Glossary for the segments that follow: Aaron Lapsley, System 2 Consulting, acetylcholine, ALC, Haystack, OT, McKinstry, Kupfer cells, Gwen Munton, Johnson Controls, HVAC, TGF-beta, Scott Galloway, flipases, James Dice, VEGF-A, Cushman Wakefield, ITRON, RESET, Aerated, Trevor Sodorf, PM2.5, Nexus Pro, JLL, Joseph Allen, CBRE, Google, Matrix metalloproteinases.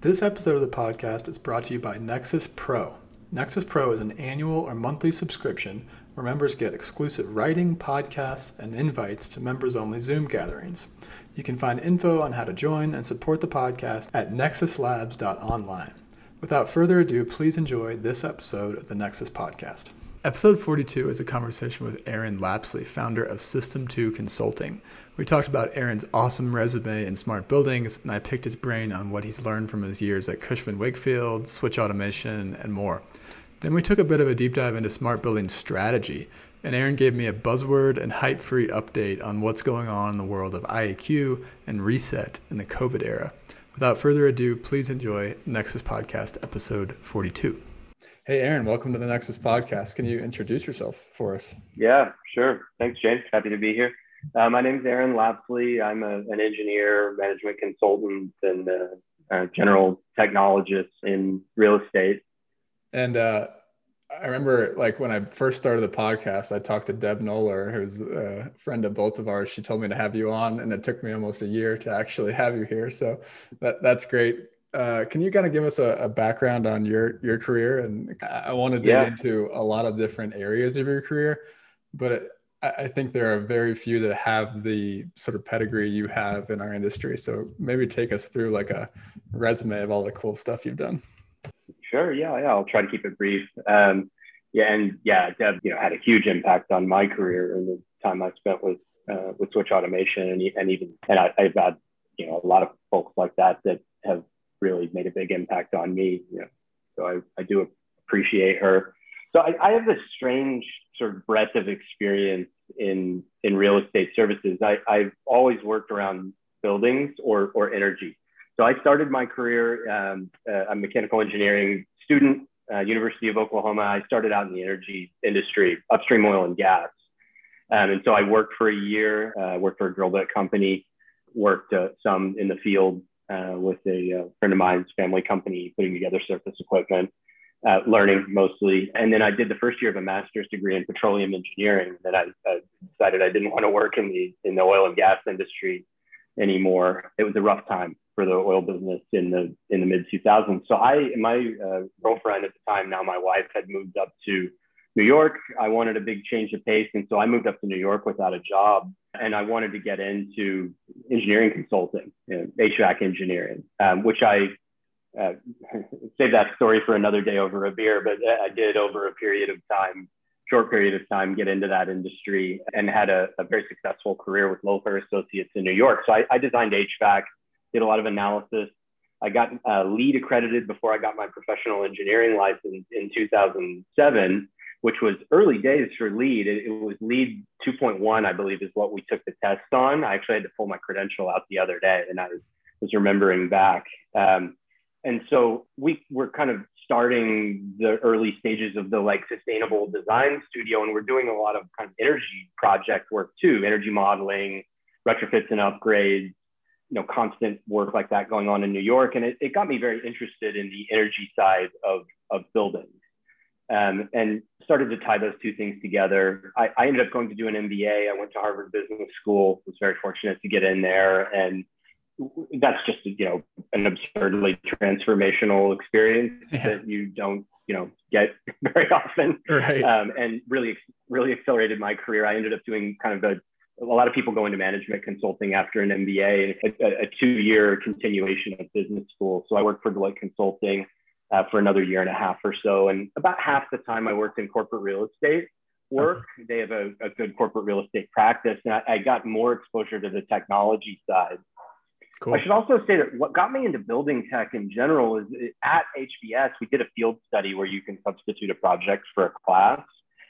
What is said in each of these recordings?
This episode of the podcast is brought to you by Nexus Pro. Nexus Pro is an annual or monthly subscription where members get exclusive writing, podcasts, and invites to members-only Zoom gatherings. You can find info on how to join and support the podcast at nexuslabs.online. Without further ado, please enjoy this episode of the Nexus Podcast. Episode 42 is a conversation with Aaron Lapsley, founder of System 2 Consulting. We talked about Aaron's awesome resume in smart buildings, and I picked his brain on what he's learned from his years at Cushman Wakefield, Switch Automation, and more. Then we took a bit of a deep dive into smart building strategy, and Aaron gave me a buzzword and hype-free update on what's going on in the world of IAQ and RESET in the COVID era. Without further ado, please enjoy Nexus Podcast episode 42. Hey, Aaron, welcome to the Nexus Podcast. Can you introduce yourself for us? Yeah, sure. Thanks, James. Happy to be here. My name is Aaron Lapsley. I'm an engineer, management consultant, and a general technologist in real estate. And I remember, like, when I first started the podcast, I talked to Deb Noller, who's a friend of both of ours. She told me to have you on, and it took me almost a year to actually have you here. So that's great. Can you kind of give us a background on your career? And I want to dig into a lot of different areas of your career, but I think there are very few that have the sort of pedigree you have in our industry. So maybe take us through like a resume of all the cool stuff you've done. Sure. Yeah. I'll try to keep it brief. Deb, had a huge impact on my career and the time I spent with Switch Automation, and I've had, a lot of folks like that have really made a big impact on me. So I do appreciate her. So I have this strange sort of breadth of experience in real estate services. I've always worked around buildings or energy. So I started my career, a mechanical engineering student, University of Oklahoma. I started out in the energy industry, upstream oil and gas. And so I worked for a year, worked for a drill bit company, worked some in the field, with a friend of mine's family company, putting together surface equipment, learning mostly. And then I did the first year of a master's degree in petroleum engineering. Then I decided I didn't want to work in the oil and gas industry anymore. It was a rough time for the oil business in the mid 2000s. So my girlfriend at the time, now my wife, had moved up to New York. I wanted a big change of pace. And so I moved up to New York without a job. And I wanted to get into engineering consulting, HVAC engineering, which I save that story for another day over a beer, but I did over a short period of time, get into that industry and had a very successful career with Low Fair Associates in New York. So I designed HVAC, did a lot of analysis. I got LEED accredited before I got my professional engineering license in 2007. Which was early days for LEED. It was LEED 2.1, I believe, is what we took the test on. I actually had to pull my credential out the other day, and I was remembering back. And so we were kind of starting the early stages of the sustainable design studio, and we're doing a lot of kind of energy project work too, energy modeling, retrofits and upgrades, constant work like that going on in New York. And it got me very interested in the energy side of buildings. And started to tie those two things together. I ended up going to do an MBA. I went to Harvard Business School, was very fortunate to get in there. And that's just, an absurdly transformational experience that you don't, get very often. Right. And really, really accelerated my career. I ended up doing kind of a lot of people go into management consulting after an MBA, a 2-year continuation of business school. So I worked for Deloitte Consulting for another year and a half or so. And about half the time I worked in corporate real estate work. Okay. They have a good corporate real estate practice. And I got more exposure to the technology side. Cool. I should also say that what got me into building tech in general is at HBS, we did a field study where you can substitute a project for a class.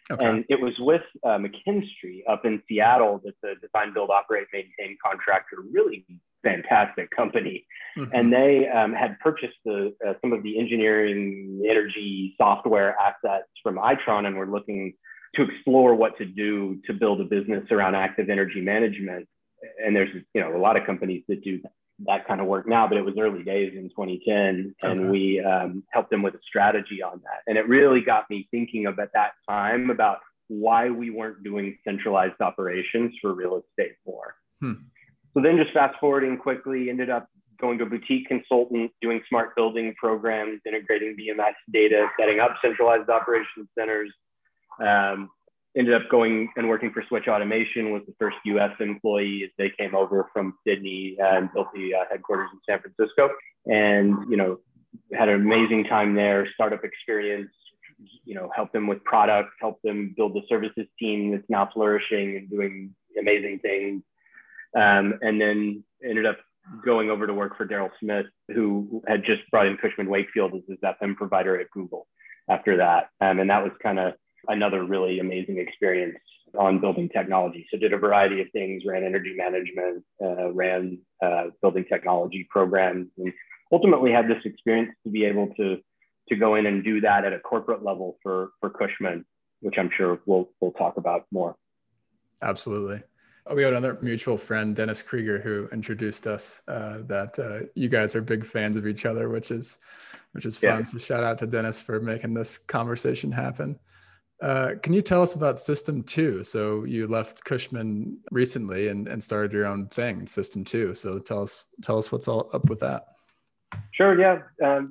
Okay. And it was with McKinstry up in Seattle, that's a design, build, operate, maintain contractor, really fantastic company. Mm-hmm. And they had purchased the, some of the engineering energy software assets from Itron and were looking to explore what to do to build a business around active energy management. And there's, you know, a lot of companies that do that kind of work now, but it was early days in 2010. And okay. we helped them with a strategy on that. And it really got me thinking of at that time about why we weren't doing centralized operations for real estate more. Hmm. So then just fast forwarding quickly, ended up going to a boutique consultant, doing smart building programs, integrating BMS data, setting up centralized operations centers. Ended up going and working for Switch Automation, was the first US employee as they came over from Sydney and built the headquarters in San Francisco. And, you know, had an amazing time there, startup experience, you know, helped them with product, helped them build the services team that's now flourishing and doing amazing things. And then ended up going over to work for Daryl Smith, who had just brought in Cushman Wakefield as his FM provider at Google after that. And that was kind of another really amazing experience on building technology. So did a variety of things, ran energy management, ran building technology programs, and ultimately had this experience to be able to go in and do that at a corporate level for Cushman, which I'm sure we'll talk about more. Absolutely. We had another mutual friend, Dennis Krieger, who introduced us that you guys are big fans of each other, which is fun. Yeah. So shout out to Dennis for making this conversation happen. Can you tell us about System 2? So you left Cushman recently and started your own thing, System 2. So tell us what's all up with that. Sure, yeah.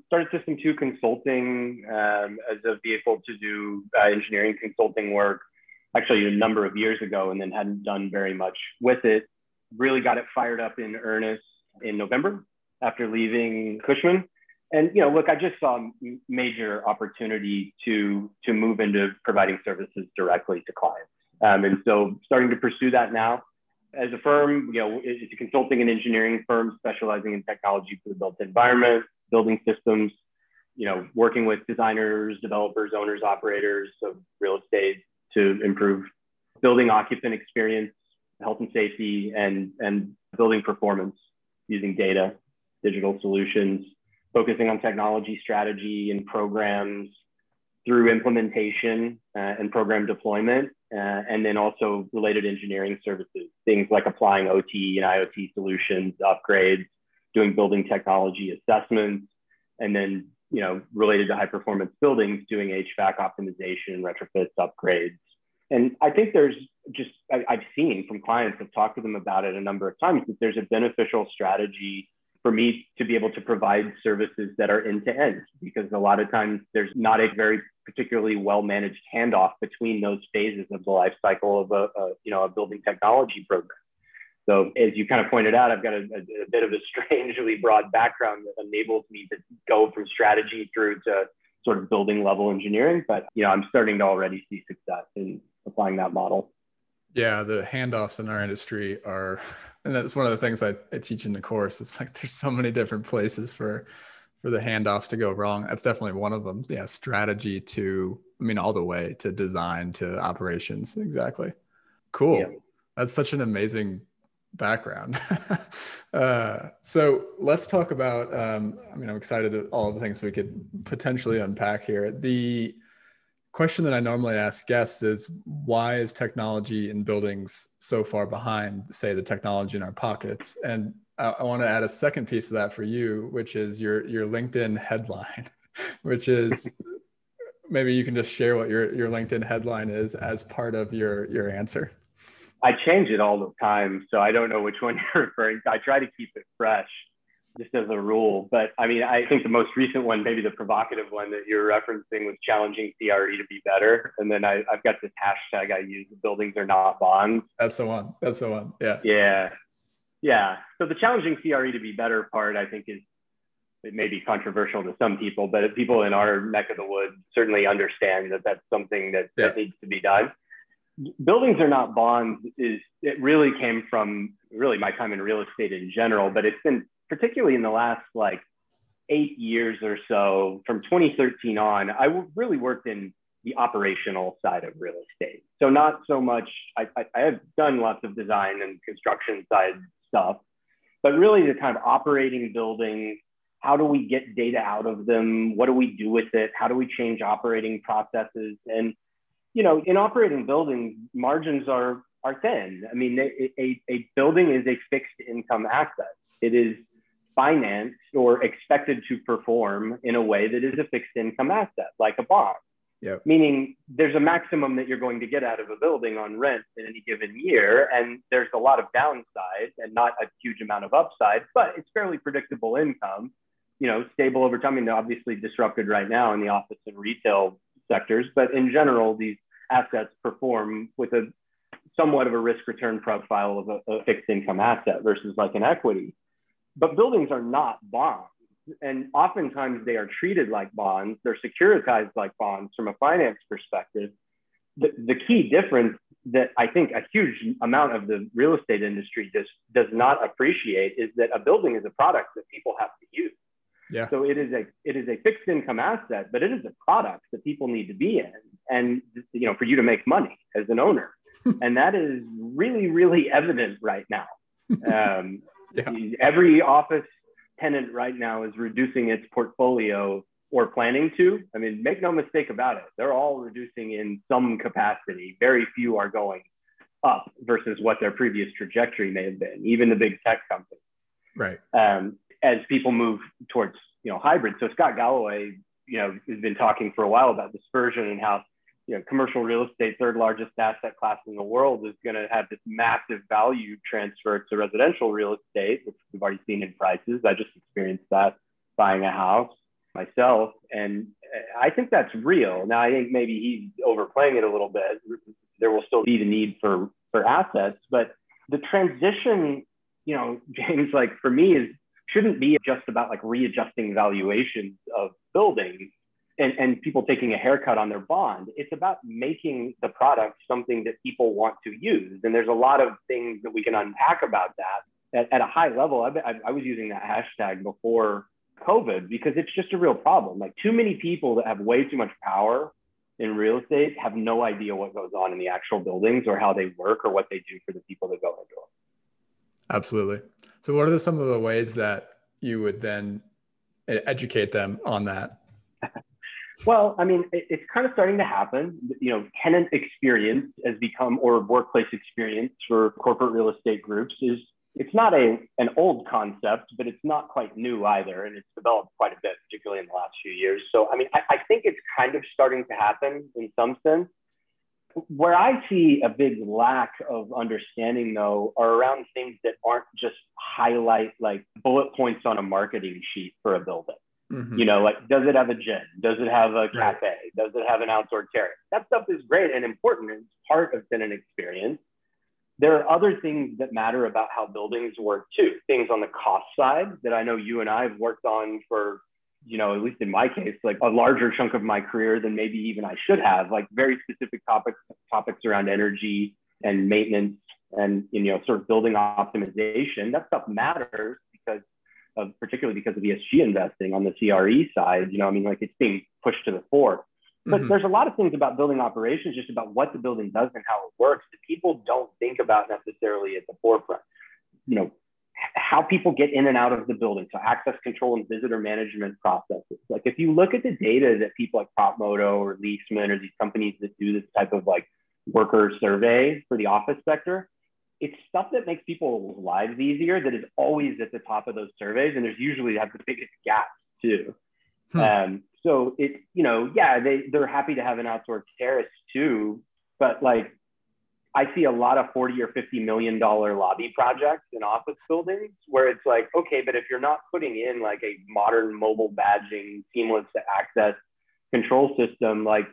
Started System 2 Consulting as a vehicle to do engineering consulting work, actually a number of years ago, and then hadn't done very much with it. Really got it fired up in earnest in November after leaving Cushman. And, you know, look, I just saw major opportunity to move into providing services directly to clients. And so starting to pursue that now. As a firm, you know, it's a consulting and engineering firm specializing in technology for the built environment, building systems, you know, working with designers, developers, owners, operators of real estate to improve building occupant experience, health and safety, and building performance using data, digital solutions, focusing on technology strategy and programs through implementation and program deployment, and then also related engineering services, things like applying OT and IoT solutions, upgrades, doing building technology assessments, and then, you know, related to high performance buildings, doing HVAC optimization, retrofits, upgrades. And I think there's just, I've seen from clients, I've talked to them about it a number of times, that there's a beneficial strategy for me to be able to provide services that are end to end, because a lot of times there's not a very particularly well-managed handoff between those phases of the life cycle of a building technology program. So as you kind of pointed out, I've got a bit of a strangely broad background that enables me to go from strategy through to sort of building level engineering, but, you know, I'm starting to already see success in applying that model. Yeah, the handoffs in our industry are, and that's one of the things I teach in the course. It's like there's so many different places for the handoffs to go wrong. That's definitely one of them. Yeah, strategy to, I mean, all the way to design to operations. Exactly. Cool. Yeah. That's such an amazing background. So let's talk about, I mean, I'm excited at all the things we could potentially unpack here. The question that I normally ask guests is, why is technology in buildings so far behind, say, the technology in our pockets? And I want to add a second piece of that for you, which is your LinkedIn headline, which is maybe you can just share what your LinkedIn headline is as part of your answer. I change it all the time, so I don't know which one you're referring to. I try to keep it fresh, just as a rule. But I mean, I think the most recent one, maybe the provocative one that you're referencing, was challenging CRE to be better. And then I've got this hashtag I use, buildings are not bonds. That's the one. Yeah. So the challenging CRE to be better part, I think, is, it may be controversial to some people, but people in our neck of the woods certainly understand that that's something that needs to be done. Buildings are not bonds it really came from really my time in real estate in general, but it's been particularly in the last like 8 years or so, from 2013 on, I really worked in the operational side of real estate. So not so much, I have done lots of design and construction side stuff, but really the kind of operating buildings. How do we get data out of them? What do we do with it? How do we change operating processes? And, you know, in operating buildings, margins are thin. I mean, a building is a fixed income asset. It is financed or expected to perform in a way that is a fixed income asset, like a bond. Yep. Meaning there's a maximum that you're going to get out of a building on rent in any given year. And there's a lot of downside and not a huge amount of upside, but it's fairly predictable income, you know, stable over time. I mean, obviously disrupted right now in the office and retail sectors, but in general, these assets perform with a somewhat of a risk return profile of a fixed income asset versus like an equity. But buildings are not bonds. And oftentimes they are treated like bonds. They're securitized like bonds from a finance perspective. The key difference that I think a huge amount of the real estate industry just does not appreciate is that a building is a product that people have to use. Yeah. So it is a fixed income asset, but it is a product that people need to be in and, you know, for you to make money as an owner. And that is really, really evident right now. Yeah. Every office tenant right now is reducing its portfolio or planning to. I mean, make no mistake about it. They're all reducing in some capacity. Very few are going up versus what their previous trajectory may have been, even the big tech companies. Right. As people move towards, you know, hybrid. So Scott Galloway, you know, has been talking for a while about dispersion and how, you know, commercial real estate, third largest asset class in the world, is going to have this massive value transfer to residential real estate, which we've already seen in prices. I just experienced that buying a house myself. And I think that's real. Now, I think maybe he's overplaying it a little bit. There will still be the need for assets, but the transition, you know, James, like for me, is shouldn't be just about like readjusting valuations of buildings. And people taking a haircut on their bond. It's about making the product something that people want to use. And there's a lot of things that we can unpack about that at a high level. I was using that hashtag before COVID because it's just a real problem. Like too many people that have way too much power in real estate have no idea what goes on in the actual buildings or how they work or what they do for the people that go into them. Absolutely. So what are some of the ways that you would then educate them on that? Well, I mean, it's kind of starting to happen. You know, tenant experience has become, or workplace experience for corporate real estate groups is, it's not an old concept, but it's not quite new either. And it's developed quite a bit, particularly in the last few years. So, I mean, I think it's kind of starting to happen in some sense. Where I see a big lack of understanding, though, are around things that aren't just highlight like bullet points on a marketing sheet for a building. Mm-hmm. You know, like, does it have a gym? Does it have a cafe? Right. Does it have an outdoor terrace? That stuff is great and important. It's part of tenant experience. There are other things that matter about how buildings work too. Things on the cost side that I know you and I have worked on for, you know, at least in my case, like a larger chunk of my career than maybe even I should have, like very specific topics around energy and maintenance and, you know, sort of building optimization. That stuff matters because of, particularly because of ESG investing on the CRE side, you know, I mean, like it's being pushed to the fore. But mm-hmm. There's a lot of things about building operations, just about what the building does and how it works, that people don't think about necessarily at the forefront. You know, how people get in and out of the building, so access control and visitor management processes. Like if you look at the data that people like PropMoto or Leaseman or these companies that do this type of like worker survey for the office sector, it's stuff that makes people's lives easier that is always at the top of those surveys. And there's usually have the biggest gaps too. So it's, you know, yeah, they're happy to have an outdoor terrace too. But like, I see a lot of $40 or $50 million lobby projects in office buildings where it's like, okay, but if you're not putting in like a modern mobile badging, seamless access control system, like,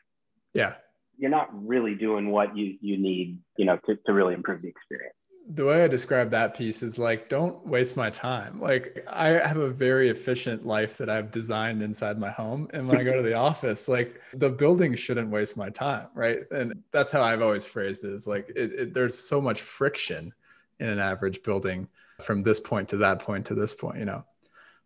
yeah, you're not really doing what you need, you know, to really improve the experience. The way I describe that piece is like, don't waste my time. Like I have a very efficient life that I've designed inside my home. And when I go to the office, like the building shouldn't waste my time. Right. And that's how I've always phrased it, is like, there's so much friction in an average building from this point to that point to this point, you know?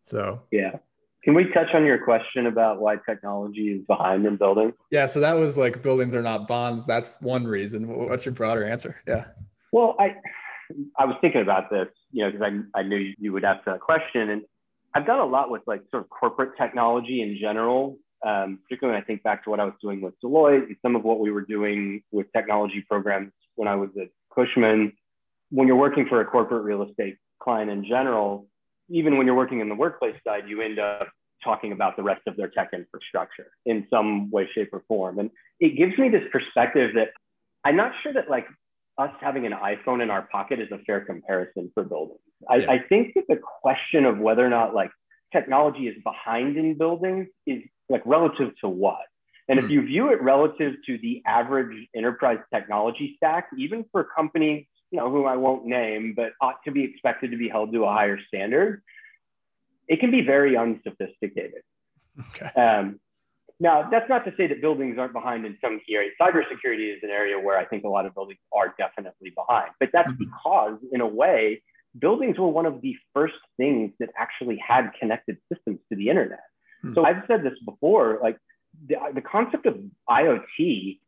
So, yeah. Can we touch on your question about why technology is behind in buildings? Yeah, so that was like buildings are not bonds. That's one reason. What's your broader answer? Yeah. Well, I I was thinking about this, you know, because I knew you would ask that question. And I've done a lot with like sort of corporate technology in general, particularly when I think back to what I was doing with Deloitte and some of what we were doing with technology programs when I was at Cushman. When you're working for a corporate real estate client in general, even when you're working in the workplace side, you end up talking about the rest of their tech infrastructure in some way, shape, or form. And it gives me this perspective that I'm not sure that like us having an iPhone in our pocket is a fair comparison for buildings. Yeah. I think that the question of whether or not like technology is behind in buildings is like relative to what? And if you view it relative to the average enterprise technology stack, even for companies, you know, who I won't name, but ought to be expected to be held to a higher standard, it can be very unsophisticated. Okay. Now, that's not to say that buildings aren't behind in some key areas. Cybersecurity is an area where I think a lot of buildings are definitely behind, but that's because, in a way, buildings were one of the first things that actually had connected systems to the internet. So I've said this before, like the concept of IoT,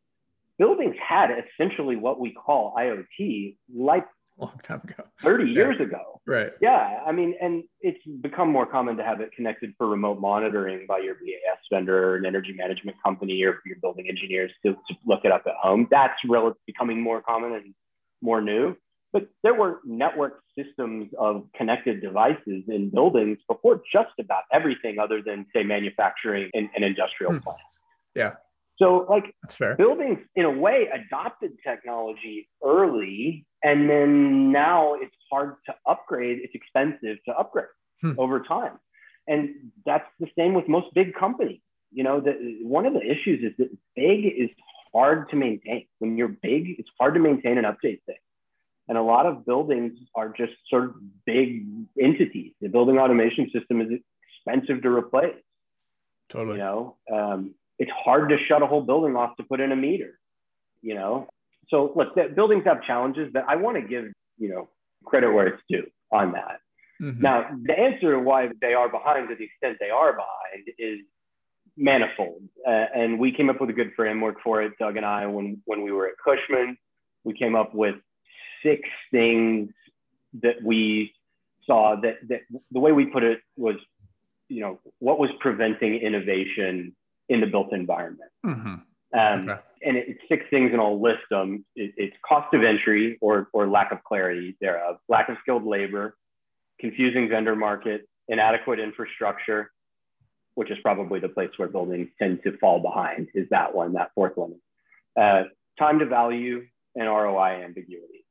buildings had essentially what we call IoT like long time ago, 30 years ago. Right. Yeah. I mean, and it's become more common to have it connected for remote monitoring by your BAS vendor or an energy management company or your building engineers to look it up at home. That's becoming more common and more new. But there were network systems of connected devices in buildings before just about everything other than, say, manufacturing and industrial plants. Yeah. So like that's fair. Buildings, in a way, adopted technology early, and then now it's hard to upgrade. It's expensive to upgrade over time. And that's the same with most big companies. You know, one of the issues is that big is hard to maintain. When you're big, it's hard to maintain and update things. And a lot of buildings are just sort of big entities. The building automation system is expensive to replace. Totally. You know, it's hard to shut a whole building off to put in a meter, you know? So look, buildings have challenges, but I want to give, you know, credit where it's due on that. Now, the answer to why they are behind to the extent they are behind is manifold. And we came up with a good framework for it, Doug and I, when we were at Cushman. We came up with 6 things that we saw that the way we put it was, you know, what was preventing innovation in the built environment. Okay. And it's 6 things, and I'll list them. It's cost of entry or lack of clarity thereof, lack of skilled labor, confusing vendor market, inadequate infrastructure, which is probably the place where buildings tend to fall behind is that 4th one. Time to value and ROI ambiguity.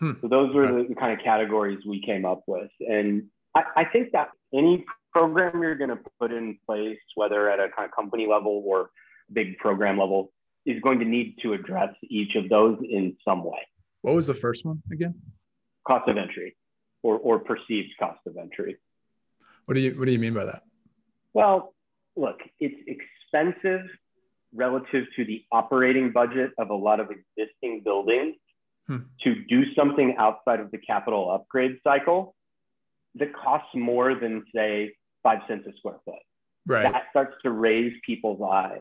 So those were the kind of categories we came up with. And I think that any program you're going to put in place, whether at a kind of company level or big program level, is going to need to address each of those in some way. What was the first one again? Cost of entry or perceived cost of entry. What do you mean by that? Well, look, it's expensive relative to the operating budget of a lot of existing buildings to do something outside of the capital upgrade cycle that costs more than, say, 5 cents a square foot. Right. That starts to raise people's eyes.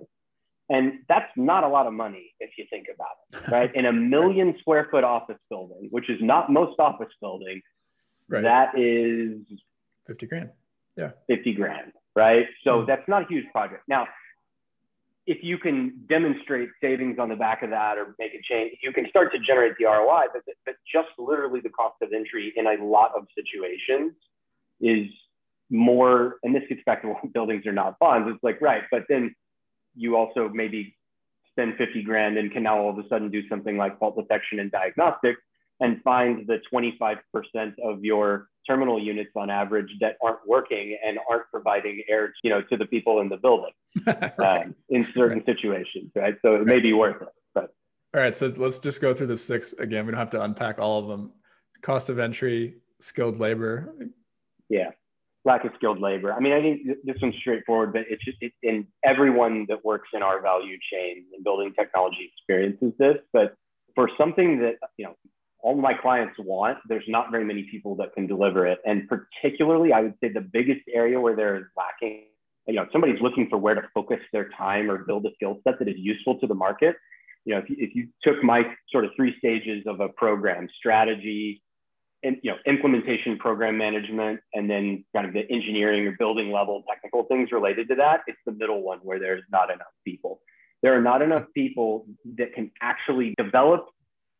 And that's not a lot of money if you think about it, right? In a 1 million square foot office building, which is not most office buildings, that is $50,000. Yeah. $50,000, right? So that's not a huge project. Now, if you can demonstrate savings on the back of that or make a change, you can start to generate the ROI, but just literally the cost of entry in a lot of situations is more, and this gets back to when buildings are not bonds. It's like, right, but then you also maybe spend $50,000 and can now all of a sudden do something like fault detection and diagnostics and find the 25% of your terminal units on average that aren't working and aren't providing air, you know, to the people in the building in certain situations, right? So it may be worth it. But all right, so let's just go through the 6 again. We don't have to unpack all of them. Cost of entry, skilled labor. Yeah, lack of skilled labor. I mean, I think this one's straightforward, but it's just in everyone that works in our value chain and building technology experiences this. But for something that, you know, all my clients want, there's not very many people that can deliver it. And particularly, I would say the biggest area where there is lacking, you know, if somebody's looking for where to focus their time or build a skill set that is useful to the market. You know, if you took my sort of 3 stages of a program, strategy, implementation, program management, and then kind of the engineering or building level technical things related to that. It's the middle one where there's not enough people. There are not enough people that can actually develop,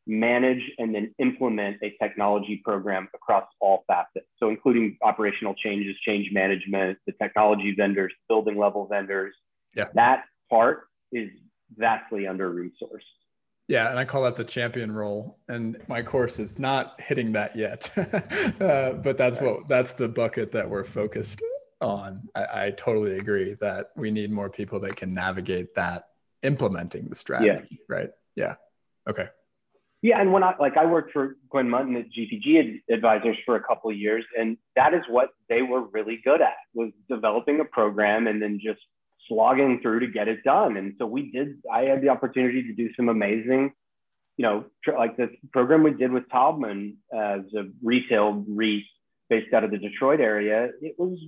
manage, and then implement a technology program across all facets. So including operational changes, change management, the technology vendors, building level vendors. Yeah. That part is vastly under-resourced. Yeah, and I call that the champion role. And my course is not hitting that yet, but that's the bucket that we're focused on. I totally agree that we need more people that can navigate that, implementing the strategy, right? Yeah, okay. Yeah, and when I worked for Gwen Munton at GPG Advisors for a couple of years, and that is what they were really good at, was developing a program and then just slogging through to get it done. And so I had the opportunity to do some amazing, like this program we did with Taubman as a retail REIT based out of the Detroit area. It was,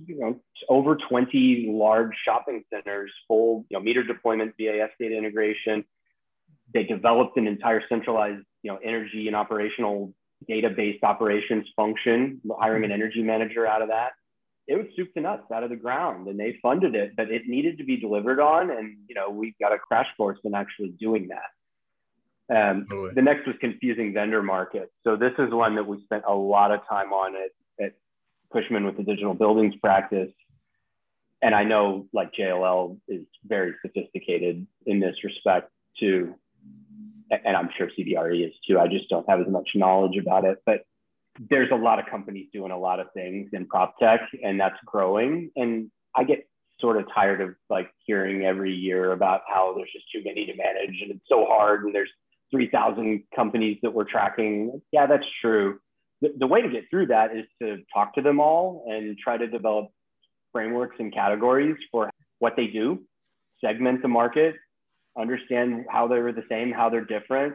over 20 large shopping centers, full, meter deployment, BAS data integration. They developed an entire centralized, energy and operational data-based operations function, hiring an energy manager out of that. It was soup to nuts out of the ground, and they funded it, but it needed to be delivered on. And, we got a crash course in actually doing that. Totally. The next was confusing vendor markets. So this is one that we spent a lot of time on at Cushman with the digital buildings practice. And I know like JLL is very sophisticated in this respect too. And I'm sure CBRE is too. I just don't have as much knowledge about it, but there's a lot of companies doing a lot of things in prop tech, and that's growing. And I get sort of tired of hearing every year about how there's just too many to manage and it's so hard. And there's 3,000 companies that we're tracking. Yeah, that's true. The way to get through that is to talk to them all and try to develop frameworks and categories for what they do, segment the market, understand how they're the same, how they're different,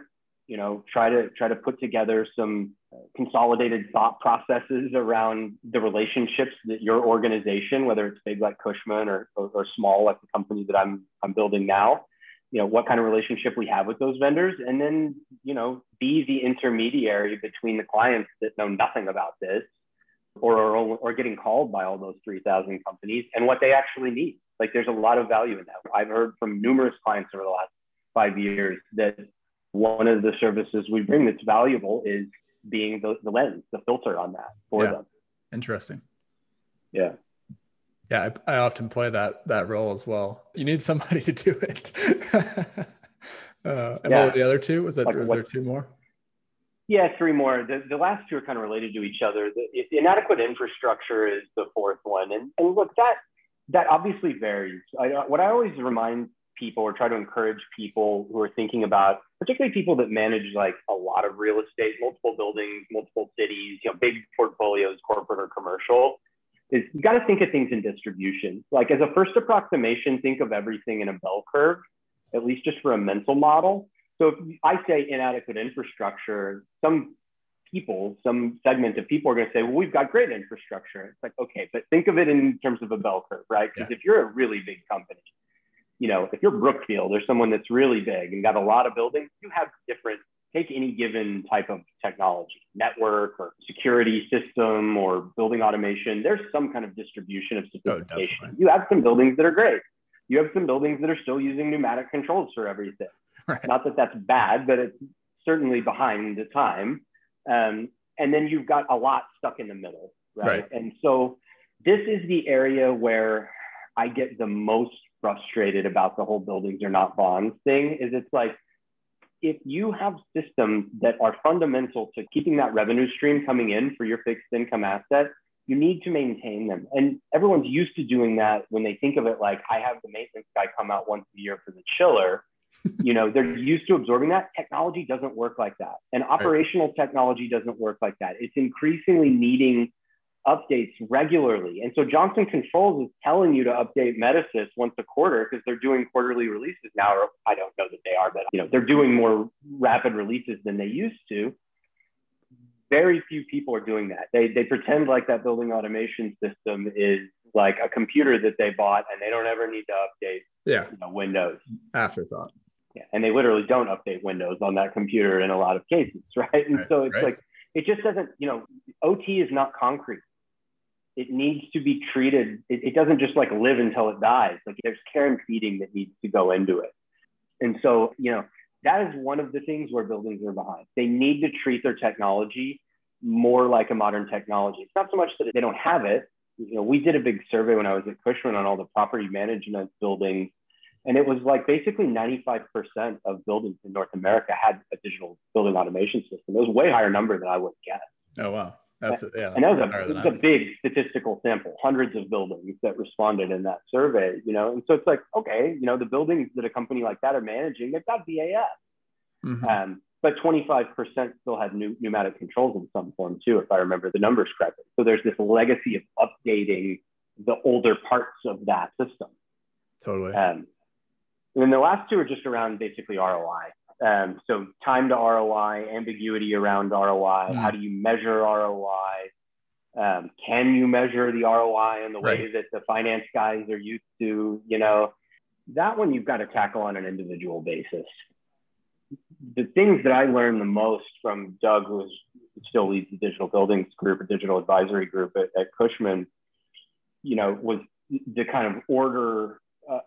try to put together some consolidated thought processes around the relationships that your organization, whether it's big like Cushman or small like the company that I'm building now, what kind of relationship we have with those vendors, and then be the intermediary between the clients that know nothing about this or getting called by all those 3,000 companies and what they actually need. There's a lot of value in that. I've heard from numerous clients over the last 5 years that one of the services we bring that's valuable is being the lens, the filter on that for them. Interesting. Yeah. Yeah. I often play that role as well. You need somebody to do it. And what were the other two? Was there two more? Yeah, three more. The last two are kind of related to each other. The inadequate infrastructure is the fourth one. And look, that obviously varies. What I always remind people or try to encourage people who are thinking about, particularly people that manage a lot of real estate, multiple buildings, multiple cities, big portfolios, corporate or commercial, is you got to think of things in distribution. As a first approximation, think of everything in a bell curve, at least just for a mental model. So if I say inadequate infrastructure, some segment of people are going to say, well, we've got great infrastructure. It's okay, but think of it in terms of a bell curve, right? Because if you're a really big company, if you're Brookfield or someone that's really big and got a lot of buildings, you have take any given type of technology, network or security system or building automation, there's some kind of distribution of sophistication. Oh, you have some buildings that are great. You have some buildings that are still using pneumatic controls for everything. Right. Not that that's bad, but it's certainly behind the time. And then you've got a lot stuck in the middle, right? And so this is the area where I get the most frustrated about the whole buildings are not bonds thing. Is if you have systems that are fundamental to keeping that revenue stream coming in for your fixed income assets, you need to maintain them. And everyone's used to doing that when they think of it I have the maintenance guy come out once a year for the chiller. They're used to absorbing that. Technology doesn't work like that. And operational technology doesn't work like that. It's increasingly needing updates regularly. And so Johnson Controls is telling you to update Metasys once a quarter because they're doing quarterly releases now, or I don't know that they are, but they're doing more rapid releases than they used to. Very few people are doing that. They pretend that building automation system is a computer that they bought and they don't ever need to update Windows. Afterthought. Yeah. And they literally don't update Windows on that computer in a lot of cases, right? And so it's it just doesn't, you know, OT is not concrete. It needs to be treated. It doesn't just like live until it dies. Like there's care and feeding that needs to go into it. And so, you know, that is one of the things where buildings are behind. They need to treat their technology more like a modern technology. It's not so much that they don't have it. You know, we did a big survey when I was at Cushman on all the property management buildings. And it was like basically 95% of buildings in North America had a digital building automation system. It was a way higher number than I would guess. Oh, wow. That was a big statistical sample, hundreds of buildings that responded in that survey, you know? And so it's like, okay, you know, the buildings that a company like that are managing, they've got BAS. Mm-hmm. But 25% still had pneumatic controls in some form too, if I remember the numbers correctly. So there's this legacy of updating the older parts of that system. Totally. And then the last two are just around basically ROI. So time to ROI, ambiguity around ROI, how do you measure ROI? Can you measure the ROI in the way that the finance guys are used to? You know, that one you've got to tackle on an individual basis. The things that I learned the most from Doug, who still leads the digital buildings group, a digital advisory group at Cushman, you know, was the kind of order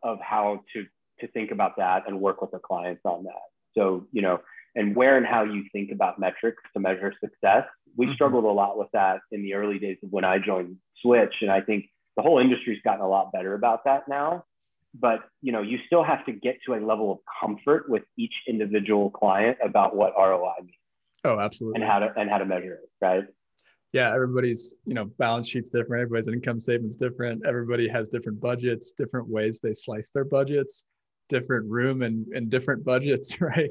of how to think about that and work with the clients on that. So, you know, and where and how you think about metrics to measure success. We struggled a lot with that in the early days of when I joined Switch. And I think the whole industry's gotten a lot better about that now. But, you know, you still have to get to a level of comfort with each individual client about what ROI means. Oh, absolutely. And how to measure it, right? Yeah, everybody's, you know, balance sheet's different. Everybody's income statement's different. Everybody has different budgets, different ways they slice their budgets. Different room and different budgets, right?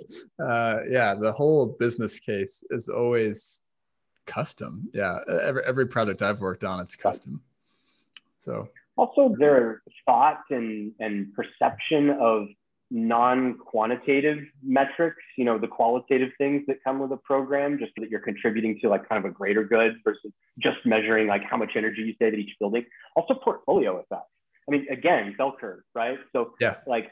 Yeah, the whole business case is always custom. Yeah, every project I've worked on, it's custom. So also their thought and perception of non-quantitative metrics, you know, the qualitative things that come with a program, just that you're contributing to like kind of a greater good versus just measuring like how much energy you save at each building. Also portfolio effects. I mean, again, bell curve, right? So yeah. Like,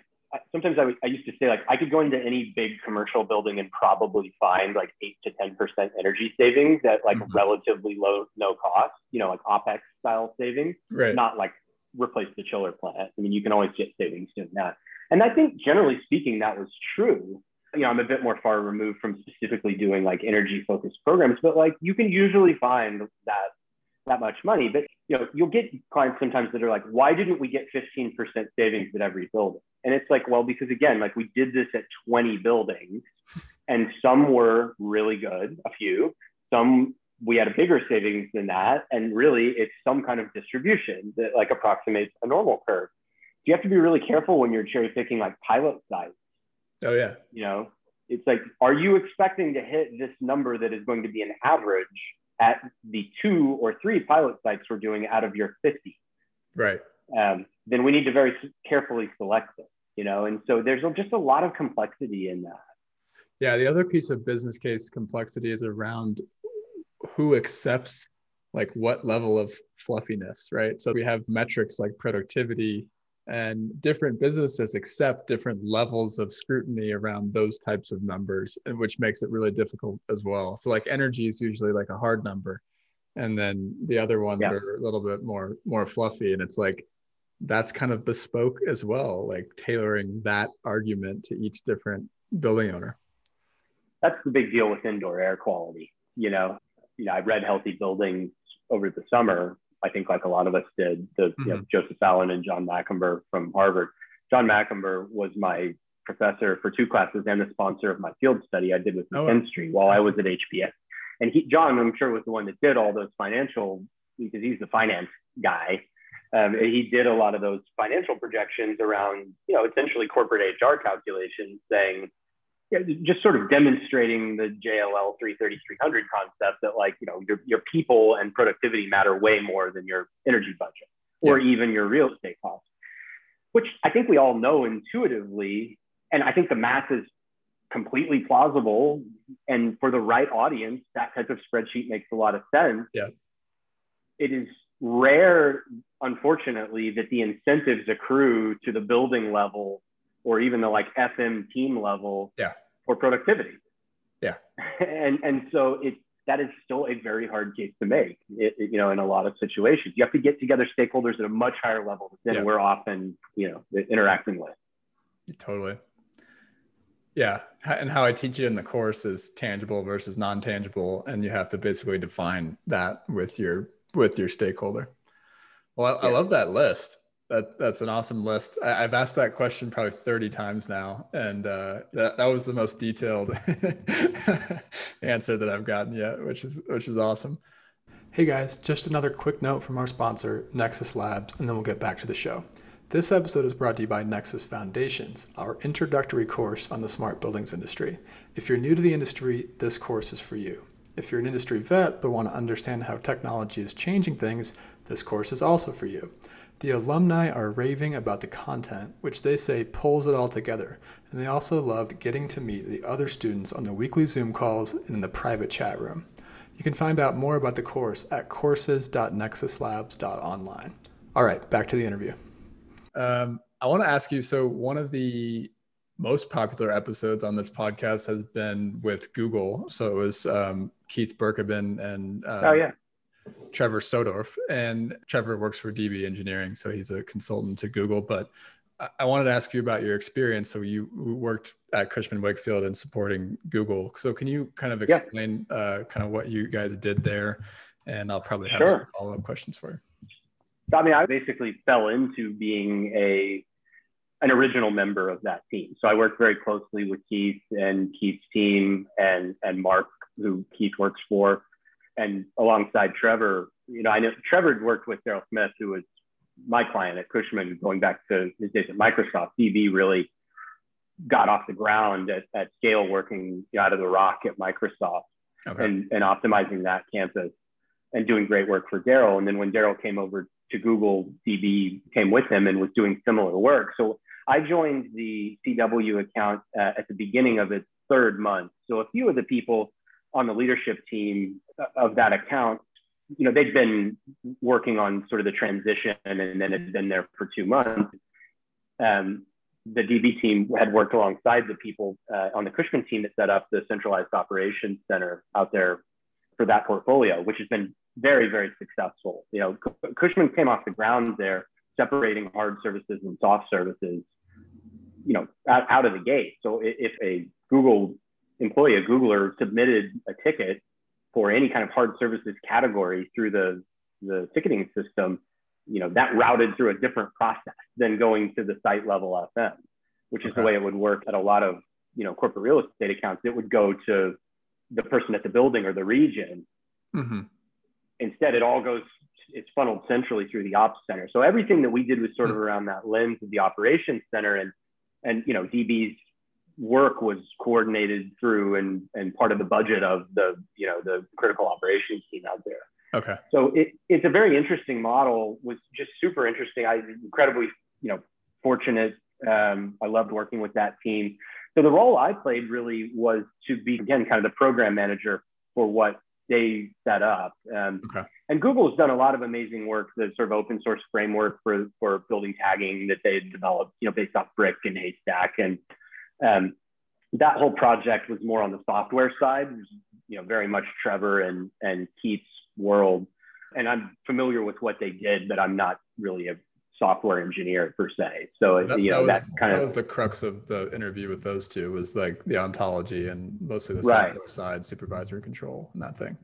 sometimes I used to say, like, I could go into any big commercial building and probably find like 8 to 10% energy savings at like relatively low, no cost, you know, like OPEX style savings, right. Not like replace the chiller plant. I mean, you can always get savings doing that. And I think generally speaking, that was true. You know, I'm a bit more far removed from specifically doing like energy focused programs, but like you can usually find that much money, but you know, you'll get clients sometimes that are like, why didn't we get 15% savings at every building? And it's like, well, because again, like we did this at 20 buildings and some were really good, a few, some we had a bigger savings than that. And really it's some kind of distribution that like approximates a normal curve. You have to be really careful when you're cherry picking like pilot sites. Oh yeah. You know, it's like, are you expecting to hit this number that is going to be an average at the 2 or 3 pilot sites we're doing out of your 50, right? Then we need to very carefully select it, you know? And so there's just a lot of complexity in that. Yeah, the other piece of business case complexity is around who accepts like what level of fluffiness, right? So we have metrics like productivity and different businesses accept different levels of scrutiny around those types of numbers, and which makes it really difficult as well. So like energy is usually like a hard number. And then the other ones are a little bit more fluffy. And it's like, that's kind of bespoke as well, like tailoring that argument to each different building owner. That's the big deal with indoor air quality. You know, I read Healthy Buildings over the summer. I think like a lot of us did, you know, Joseph Allen and John Macumber from Harvard. John Macumber was my professor for 2 classes and the sponsor of my field study I did with chemistry while I was at HBS. And John, I'm sure, was the one that did all those financial, because he's the finance guy. He did a lot of those financial projections around, you know, essentially corporate HR calculations saying, just sort of demonstrating the JLL 330-300 concept that like, you know, your people and productivity matter way more than your energy budget or even your real estate costs, which I think we all know intuitively. And I think the math is completely plausible. And for the right audience, that type of spreadsheet makes a lot of sense. Yeah. It is rare, unfortunately, that the incentives accrue to the building level or even the like FM team level for productivity. Yeah. And so it's that is still a very hard case to make, in a lot of situations. You have to get together stakeholders at a much higher level than we're often, interacting with. Totally. Yeah. And how I teach it in the course is tangible versus non-tangible. And you have to basically define that with your stakeholder. Well, I love that list. That's an awesome list. I've asked that question probably 30 times now. And that was the most detailed answer that I've gotten yet, which is awesome. Hey guys, just another quick note from our sponsor, Nexus Labs, and then we'll get back to the show. This episode is brought to you by Nexus Foundations, our introductory course on the smart buildings industry. If you're new to the industry, this course is for you. If you're an industry vet but want to understand how technology is changing things, this course is also for you. The alumni are raving about the content, which they say pulls it all together, and they also loved getting to meet the other students on the weekly Zoom calls and in the private chat room. You can find out more about the course at courses.nexuslabs.online. All right, back to the interview. I want to ask you, so one of the most popular episodes on this podcast has been with Google. So it was Keith Berkaban and Trevor Sodorf, and Trevor works for DB Engineering, so he's a consultant to Google. But I wanted to ask you about your experience. So you worked at Cushman Wakefield and supporting Google. So can you kind of explain kind of what you guys did there? And I'll probably have some follow-up questions for you. I mean, I basically fell into being an original member of that team. So I worked very closely with Keith and Keith's team and Mark, who Keith works for. And alongside Trevor, I know Trevor had worked with Daryl Smith, who was my client at Cushman, going back to his days at Microsoft. DB really got off the ground at scale, working out of the rock at Microsoft and optimizing that campus and doing great work for Daryl. And then when Daryl came over to Google, DB came with him and was doing similar work. So I joined the CW account at the beginning of its third month. So a few of the people on the leadership team of that account, they'd been working on sort of the transition and then had been there for 2 months. The DB team had worked alongside the people on the Cushman team that set up the centralized operations center out there for that portfolio, which has been very, very successful. Cushman came off the ground there, separating hard services and soft services, out of the gate. So if a Google employee, a Googler, submitted a ticket for any kind of hard services category through the ticketing system, that routed through a different process than going to the site level FM, which is the way it would work at a lot of, corporate real estate accounts. It would go to the person at the building or the region. Mm-hmm. Instead, it's funneled centrally through the ops center. So everything that we did was sort of around that lens of the operations center, and DB's work was coordinated through and part of the budget of the critical operations team out there. Okay. So it's a very interesting model, was just super interesting. I was incredibly, fortunate. I loved working with that team. So the role I played really was to be, again, kind of the program manager for what they set up. And Google's done a lot of amazing work, the sort of open source framework for building tagging that they had developed, based off Brick and Haystack. And that whole project was more on the software side, very much Trevor and Keith's world. And I'm familiar with what they did, but I'm not really a software engineer per se. So that was the crux of the interview with those two, was like the ontology and mostly the software side, supervisory control and that thing.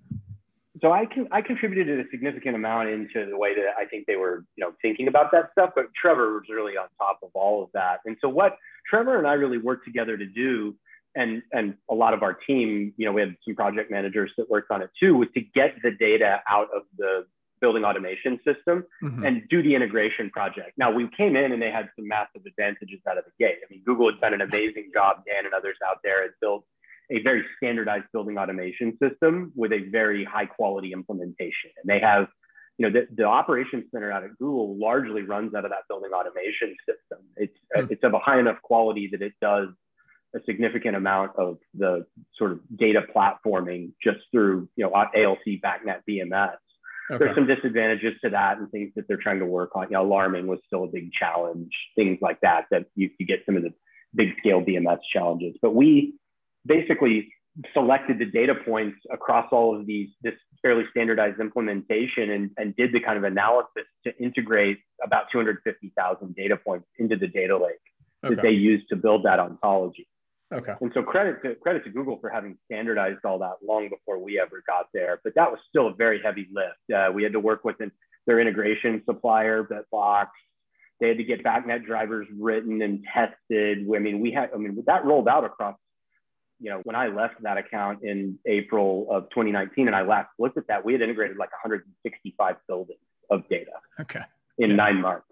So I contributed a significant amount into the way that I think they were, thinking about that stuff, but Trevor was really on top of all of that. And so what Trevor and I really worked together to do, and a lot of our team, we had some project managers that worked on it too, was to get the data out of the building automation system and do the integration project. Now, we came in and they had some massive advantages out of the gate. I mean, Google had done an amazing job. Dan and others out there had built a very standardized building automation system with a very high quality implementation. And they have, the operations center out at Google largely runs out of that building automation system. It's of a high enough quality that it does a significant amount of the sort of data platforming just through, ALC, BACnet, BMS. There's some disadvantages to that and things that they're trying to work on. Alarming was still a big challenge, things like that you get some of the big scale BMS challenges. But we basically selected the data points across all of these, this fairly standardized implementation, and did the kind of analysis to integrate about 250,000 data points into the data lake that they used to build that ontology. Okay. And so credit to Google for having standardized all that long before we ever got there. But that was still a very heavy lift. We had to work with their integration supplier, BitBox. They had to get BACnet drivers written and tested. I mean, that rolled out across, when I left that account in April of 2019 and I last looked at that, we had integrated like 165 buildings of data in 9 months,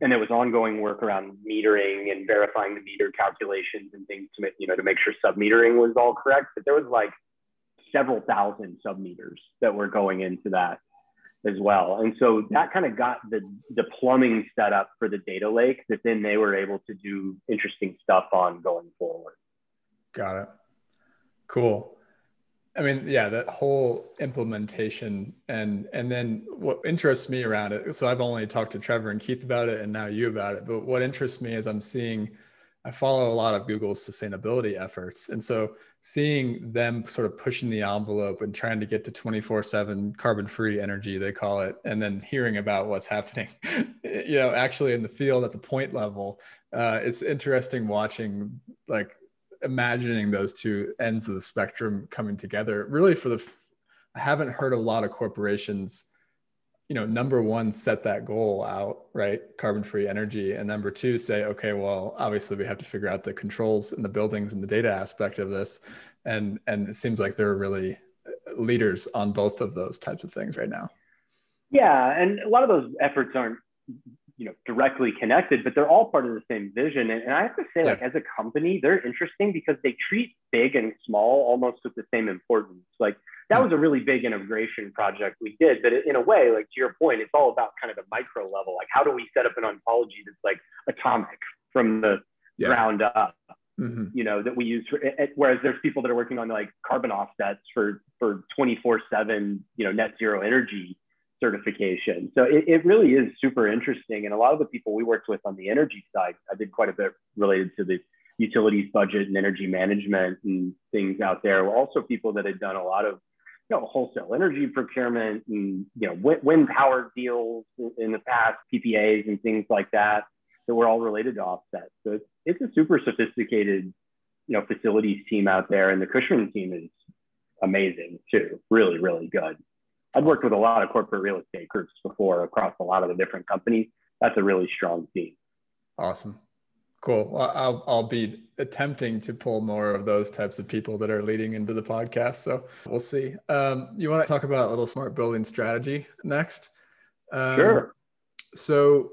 And there was ongoing work around metering and verifying the meter calculations and things to make sure sub-metering was all correct. But there was like several thousand sub-meters that were going into that as well. And so that kind of got the plumbing set up for the data lake that then they were able to do interesting stuff on going forward. Got it. Cool. I mean, yeah, that whole implementation and then what interests me around it, so I've only talked to Trevor and Keith about it and now you about it, but what interests me is I follow a lot of Google's sustainability efforts. And so seeing them sort of pushing the envelope and trying to get to 24/7 carbon-free energy, they call it, and then hearing about what's happening, actually in the field at the point level, it's interesting watching imagining those two ends of the spectrum coming together really I haven't heard a lot of corporations, number one, set that goal out, right? Carbon-free energy. And number two, say, okay, well, obviously we have to figure out the controls and the buildings and the data aspect of this. And it seems like they're really leaders on both of those types of things right now. Yeah. And a lot of those efforts aren't, directly connected, but they're all part of the same vision. And I have to say, as a company, they're interesting because they treat big and small almost with the same importance. That was a really big integration project we did, but in a way, to your point, it's all about kind of the micro level. How do we set up an ontology that's atomic from the ground up, that we use whereas there's people that are working on carbon offsets for 24/7, net zero energy certification. So it really is super interesting. And a lot of the people we worked with on the energy side, I did quite a bit related to the utilities budget and energy management and things out there, were also people that had done a lot of wholesale energy procurement and wind power deals in the past, PPAs and things like that were all related to offsets. So it's a super sophisticated facilities team out there, and the Cushman team is amazing too, really, really good. I've worked with a lot of corporate real estate groups before across a lot of the different companies. That's a really strong team. Awesome. Cool. Well, I'll be attempting to pull more of those types of people that are leading into the podcast. So we'll see. You want to talk about a little smart building strategy next? Sure. So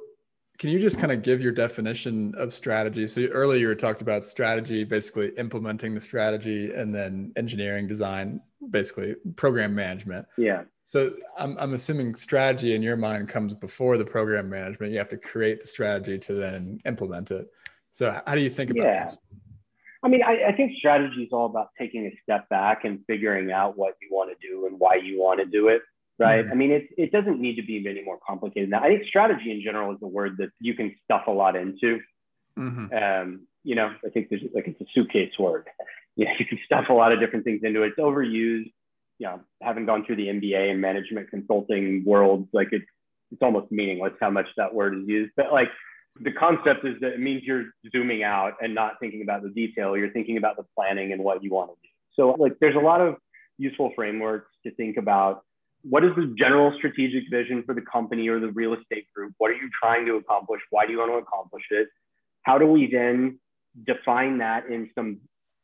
can you just kind of give your definition of strategy? So earlier you talked about strategy, basically implementing the strategy, and then engineering design, basically program management. Yeah. So I'm assuming strategy in your mind comes before the program management. You have to create the strategy to then implement it. So how do you think about this? I mean, I think strategy is all about taking a step back and figuring out what you want to do and why you want to do it, right? Mm-hmm. I mean, it doesn't need to be any more complicated than that. I think strategy in general is a word that you can stuff a lot into. Mm-hmm. I think there's it's a suitcase word. You can stuff a lot of different things into it. It's overused. Having gone through the MBA and management consulting world, it's almost meaningless how much that word is used. But the concept is that it means you're zooming out and not thinking about the detail. You're thinking about the planning and what you want to do. So there's a lot of useful frameworks to think about. What is the general strategic vision for the company or the real estate group? What are you trying to accomplish? Why do you want to accomplish it? How do we then define that in some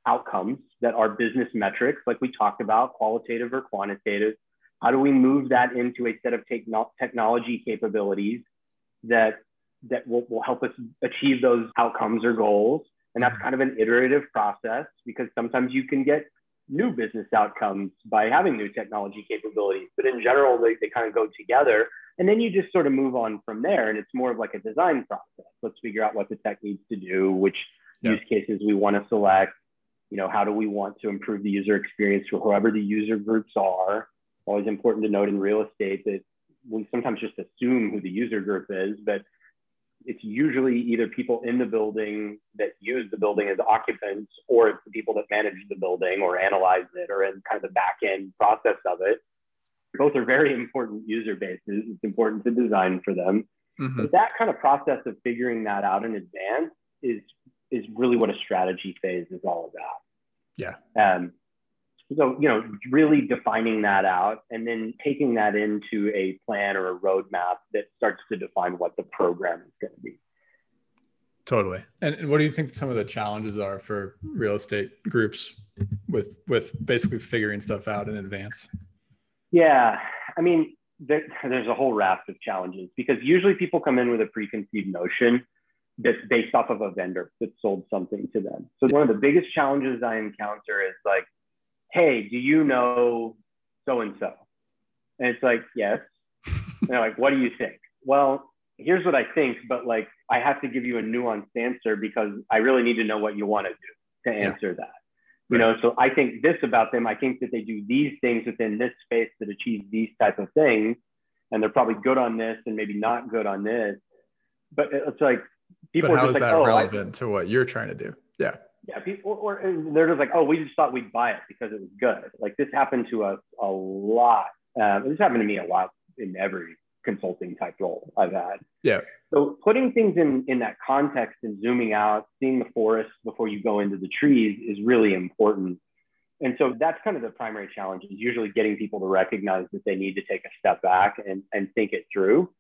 outcomes that are business metrics, like we talked about, qualitative or quantitative? How do we move that into a set of technology capabilities that will help us achieve those outcomes or goals? And that's kind of an iterative process, because sometimes you can get new business outcomes by having new technology capabilities, but in general, they kind of go together. And then you just sort of move on from there. And it's more of a design process. Let's figure out what the tech needs to do, which use cases we want to select. How do we want to improve the user experience for whoever the user groups are? Always important to note in real estate that we sometimes just assume who the user group is, but it's usually either people in the building that use the building as occupants, or it's the people that manage the building or analyze it or in kind of the back end process of it. Both are very important user bases. It's important to design for them. Mm-hmm. But that kind of process of figuring that out in advance is really what a strategy phase is all about. Yeah. So, you know, really defining that out and then taking that into a plan or a roadmap that starts to define what the program is going to be. Totally. And what do you think some of the challenges are for real estate groups with basically figuring stuff out in advance? Yeah. I mean, there's a whole raft of challenges because usually people come in with a preconceived notion that's based off of a vendor that sold something to them. So one of the biggest challenges I encounter is like, hey, do you know so-and-so? And it's like, yes. And they're like, what do you think? Well, here's what I think, but like, I have to give you a nuanced answer because I really need to know what you want to do to answer that. You know, so I think this about them. I think that they do these things within this space that achieve these type of things. And they're probably good on this and maybe not good on this. But it's like, people are just like, oh, relevant to what you're trying to do? Yeah. Yeah, people, or they're just like, oh, we just thought we'd buy it because it was good. Like this happened to us a lot. This happened to me a lot in every consulting type role I've had. Yeah. So putting things in that context and zooming out, seeing the forest before you go into the trees is really important. And so that's kind of the primary challenge is usually getting people to recognize that they need to take a step back and think it through.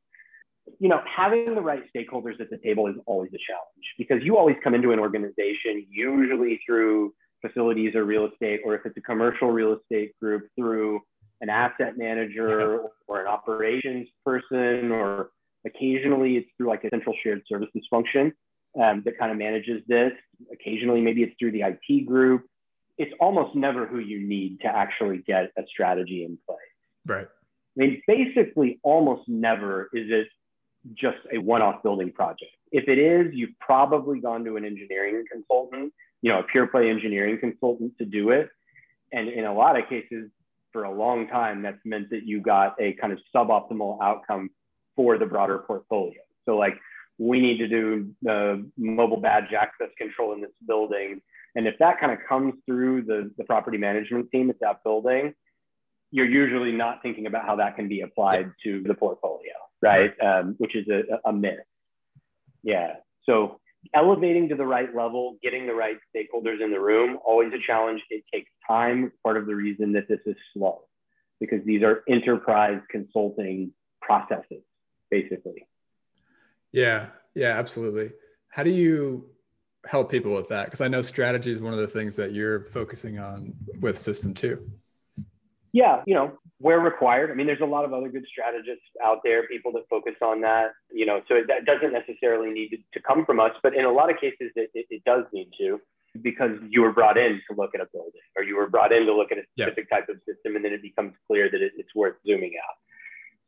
You know, having the right stakeholders at the table is always a challenge because you always come into an organization, usually through facilities or real estate, or if it's a commercial real estate group, through an asset manager or an operations person, or occasionally it's through like a central shared services function that kind of manages this. Occasionally, maybe it's through the IT group. It's almost never who you need to actually get a strategy in place. Right. I mean, basically, almost never is it just a one-off building project. If it is, you've probably gone to an engineering consultant, you know, a pure play engineering consultant to do it. And in a lot of cases, for a long time, that's meant that you got a kind of suboptimal outcome for the broader portfolio. So like, we need to do the mobile badge access control in this building. And if that kind of comes through the property management team at that building, you're usually not thinking about how that can be applied to the portfolio. Right. Which is a myth. Yeah. So elevating to the right level, getting the right stakeholders in the room, always a challenge. It takes time. Part of the reason that this is slow, because these are enterprise consulting processes, basically. Yeah. Yeah, absolutely. How do you help people with that? Because I know strategy is one of the things that you're focusing on with System 2. Yeah, you know, where required. I mean, there's a lot of other good strategists out there, people that focus on that, you know, so that doesn't necessarily need to come from us, but in a lot of cases, it does need to, because you were brought in to look at a building, or you were brought in to look at a specific type of system, and then it becomes clear that it's worth zooming out.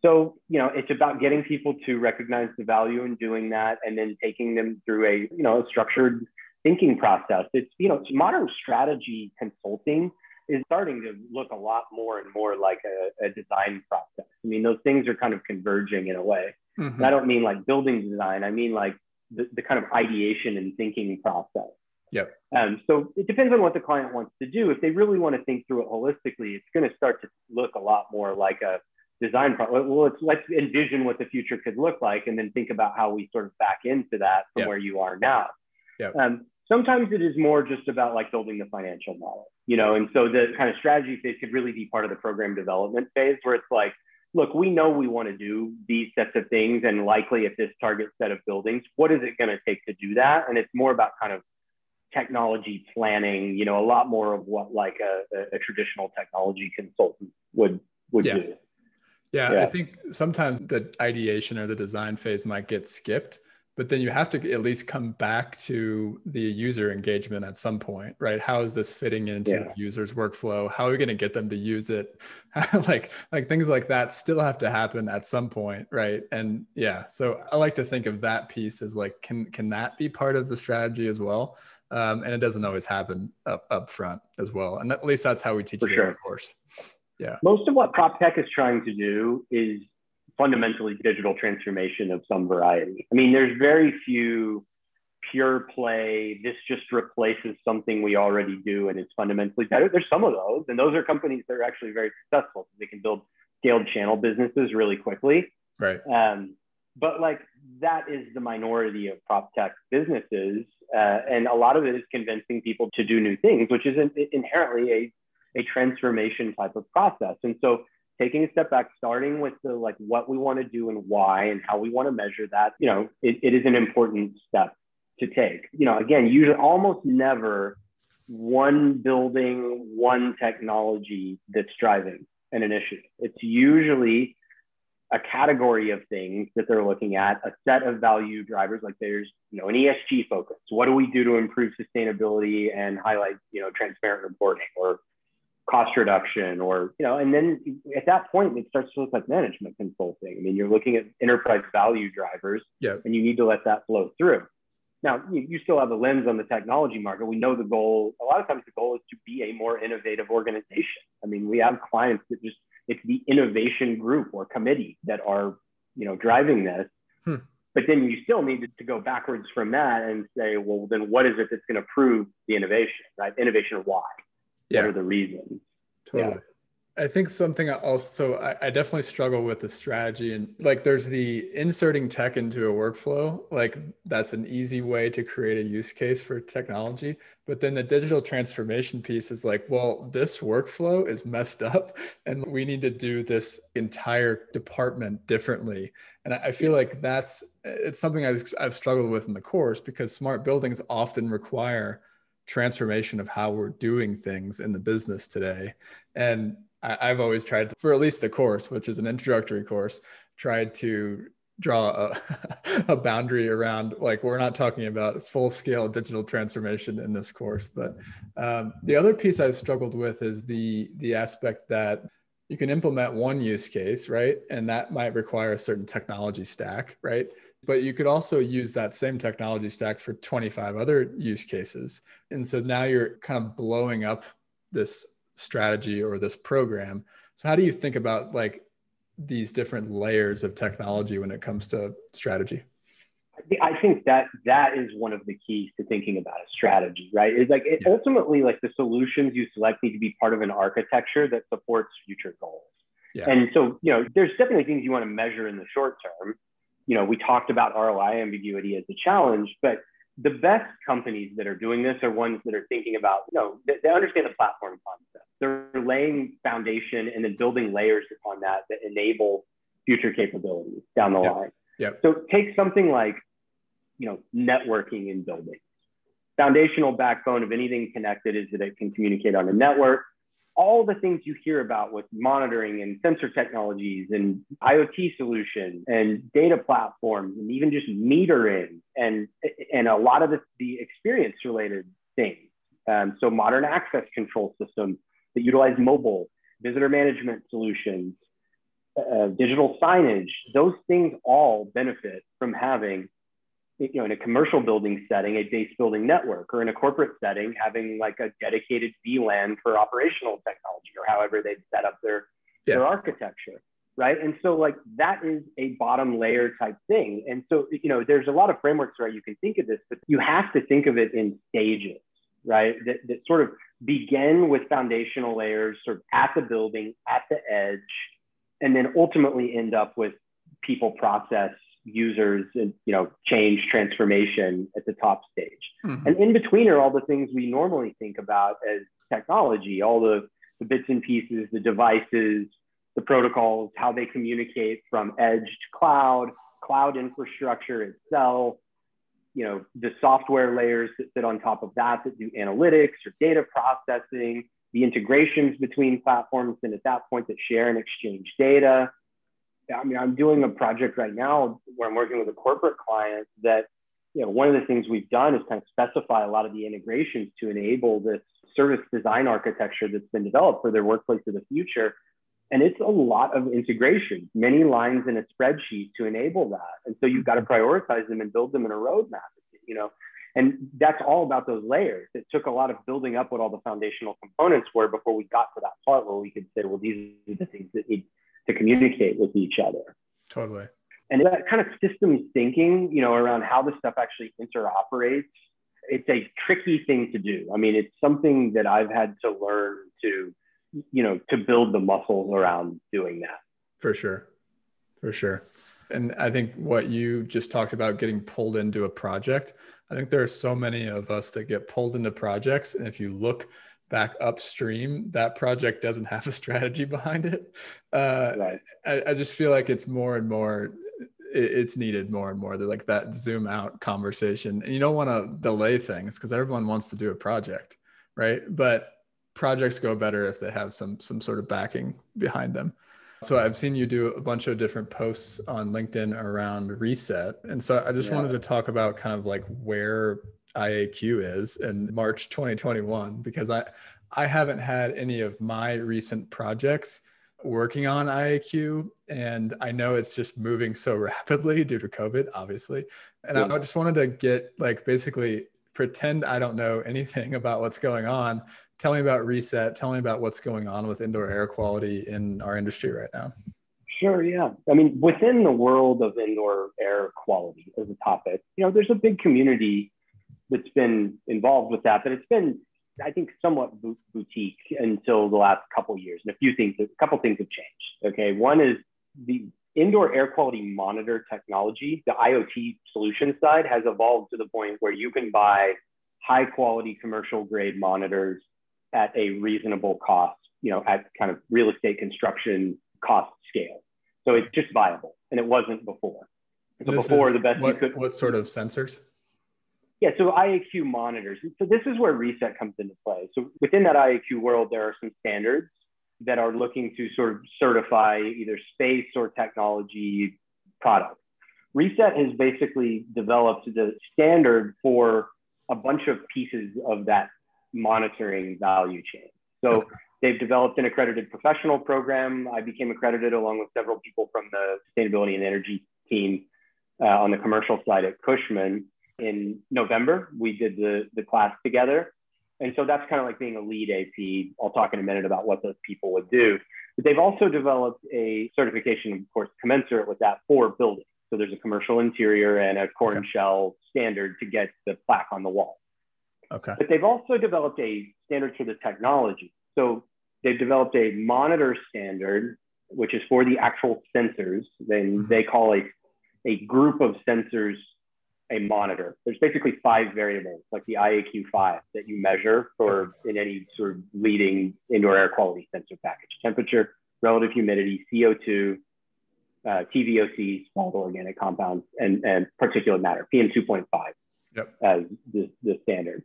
So, you know, it's about getting people to recognize the value in doing that, and then taking them through a, you know, a structured thinking process. It's, you know, it's modern strategy consulting is starting to look a lot more and more like a design process. I mean, those things are kind of converging in a way. Mm-hmm. And I don't mean like building design. I mean like the kind of ideation and thinking process. Yep. So it depends on what the client wants to do. If they really want to think through it holistically, it's going to start to look a lot more like a design process. Well, let's envision what the future could look like and then think about how we sort of back into that from where you are now. Yep. Sometimes it is more just about like building the financial model, you know, and so the kind of strategy phase could really be part of the program development phase where it's like, look, we know we want to do these sets of things and likely at this target set of buildings, what is it going to take to do that? And it's more about kind of technology planning, you know, a lot more of what like a traditional technology consultant would do. Yeah, I think sometimes the ideation or the design phase might get skipped. But then you have to at least come back to the user engagement at some point, right? How is this fitting into the user's workflow? How are we going to get them to use it? like things like that still have to happen at some point, right? And yeah, so I like to think of that piece as like, can that be part of the strategy as well? And it doesn't always happen up front as well. And at least that's how we teach it in the course. Yeah. Most of what prop tech is trying to do is fundamentally digital transformation of some variety. I mean, there's very few pure play, this just replaces something we already do and it's fundamentally better. There's some of those, and those are companies that are actually very successful. They can build scaled channel businesses really quickly. Right. But like that is the minority of prop tech businesses. And a lot of it is convincing people to do new things, which is inherently a transformation type of process. And so taking a step back, starting with the like what we want to do and why and how we want to measure that, you know, it is an important step to take. You know, again, usually almost never one building, one technology that's driving an initiative. It's usually a category of things that they're looking at, a set of value drivers, like there's, you know, an ESG focus. What do we do to improve sustainability and highlight, you know, transparent reporting or cost reduction or, you know, and then at that point, it starts to look like management consulting. I mean, you're looking at enterprise value drivers, yep, and you need to let that flow through. Now, you still have a lens on the technology market. We know the goal, a lot of times the goal is to be a more innovative organization. I mean, we have clients that just, it's the innovation group or committee that are, you know, driving this. But then you still need to go backwards from that and say, well, then what is it that's going to prove the innovation, right? Innovation, why? Yeah. What are the reasons? Totally. Yeah. I think something I definitely struggle with the strategy, and like there's the inserting tech into a workflow. Like that's an easy way to create a use case for technology. But then the digital transformation piece is like, well, this workflow is messed up and we need to do this entire department differently. And I feel like it's something I've struggled with in the course, because smart buildings often require transformation of how we're doing things in the business today. And I've always tried to, for at least the course, which is an introductory course, tried to draw a boundary around, like, we're not talking about full scale digital transformation in this course. But the other piece I've struggled with is the aspect that you can implement one use case, right? And that might require a certain technology stack, right? But you could also use that same technology stack for 25 other use cases. And so now you're kind of blowing up this strategy or this program. So how do you think about like these different layers of technology when it comes to strategy? I think that is one of the keys to thinking about a strategy, right? It's like ultimately, like the solutions you select need to be part of an architecture that supports future goals. Yeah. And so, you know, there's definitely things you want to measure in the short term. You know, we talked about ROI ambiguity as a challenge, but the best companies that are doing this are ones that are thinking about, you know, they understand the platform concept. They're laying foundation and then building layers upon that enable future capabilities down the line. Yep. So take something like, you know, networking in buildings. Foundational backbone of anything connected is that it can communicate on a network. All the things you hear about with monitoring and sensor technologies and IoT solutions and data platforms and even just metering and a lot of the experience related things. So modern access control systems that utilize mobile, visitor management solutions, digital signage, those things all benefit from having, you know, in a commercial building setting, a base building network, or in a corporate setting, having like a dedicated VLAN for operational technology, or however they've set up their architecture, right? And so like that is a bottom layer type thing. And so, you know, there's a lot of frameworks where you can think of this, but you have to think of it in stages, right? That sort of begin with foundational layers, sort of at the building, at the edge, and then ultimately end up with people, process, users, and, you know, change, transformation at the top stage. Mm-hmm. And in between are all the things we normally think about as technology, all the bits and pieces, the devices, the protocols, how they communicate from edge to cloud infrastructure itself, you know, the software layers that sit on top of that do analytics or data processing, the integrations between platforms, and at that point that share and exchange data. I mean, I'm doing a project right now where I'm working with a corporate client that, you know, one of the things we've done is kind of specify a lot of the integrations to enable this service design architecture that's been developed for their workplace of the future. And it's a lot of integrations, many lines in a spreadsheet to enable that. And so you've got to prioritize them and build them in a roadmap, you know, and that's all about those layers. It took a lot of building up what all the foundational components were before we got to that part where we could say, well, these are the things that need to communicate with each other. Totally. And that kind of systems thinking, you know, around how this stuff actually interoperates, it's a tricky thing to do. I mean, it's something that I've had to learn to, you know, to build the muscles around doing that. For sure. For sure. And I think what you just talked about, getting pulled into a project, I think there are so many of us that get pulled into projects. And if you look back upstream, that project doesn't have a strategy behind it. Right. I just feel like it's more and more, it's needed more and more. They're like that zoom out conversation. And you don't want to delay things because everyone wants to do a project, right? But projects go better if they have some sort of backing behind them. So I've seen you do a bunch of different posts on LinkedIn around Reset. And so I just wanted to talk about kind of like where IAQ is in March 2021, because I haven't had any of my recent projects working on IAQ. And I know it's just moving so rapidly due to COVID, obviously. And I just wanted to get like basically pretend I don't know anything about what's going on. Tell me about Reset. Tell me about what's going on with indoor air quality in our industry right now. Sure, yeah. I mean, within the world of indoor air quality as a topic, you know, there's a big community that's been involved with that, but it's been, I think, somewhat boutique until the last couple of years. And a couple things have changed. Okay, one is the indoor air quality monitor technology, the IoT solution side, has evolved to the point where you can buy high quality commercial grade monitors at a reasonable cost, you know, at kind of real estate construction cost scale. So it's just viable, and it wasn't before. So before, the best you could. What sort of sensors? Yeah, so IAQ monitors. So this is where Reset comes into play. So within that IAQ world, there are some standards that are looking to sort of certify either space or technology products. Reset has basically developed the standard for a bunch of pieces of that monitoring value chain. So they've developed an accredited professional program. I became accredited along with several people from the sustainability and energy team on the commercial side at Cushman. In November, we did the class together. And so that's kind of like being a lead AP. I'll talk in a minute about what those people would do. But they've also developed a certification, of course, commensurate with that for buildings. So there's a commercial interior and a core and shell standard to get the plaque on the wall. Okay. But they've also developed a standard for the technology. So they've developed a monitor standard, which is for the actual sensors. Then they call a group of sensors a monitor. There's basically five variables, like the IAQ5 that you measure for in any sort of leading indoor air quality sensor package: temperature, relative humidity, CO2, TVOCs, small organic compounds, and particulate matter, PM2.5 as the standard.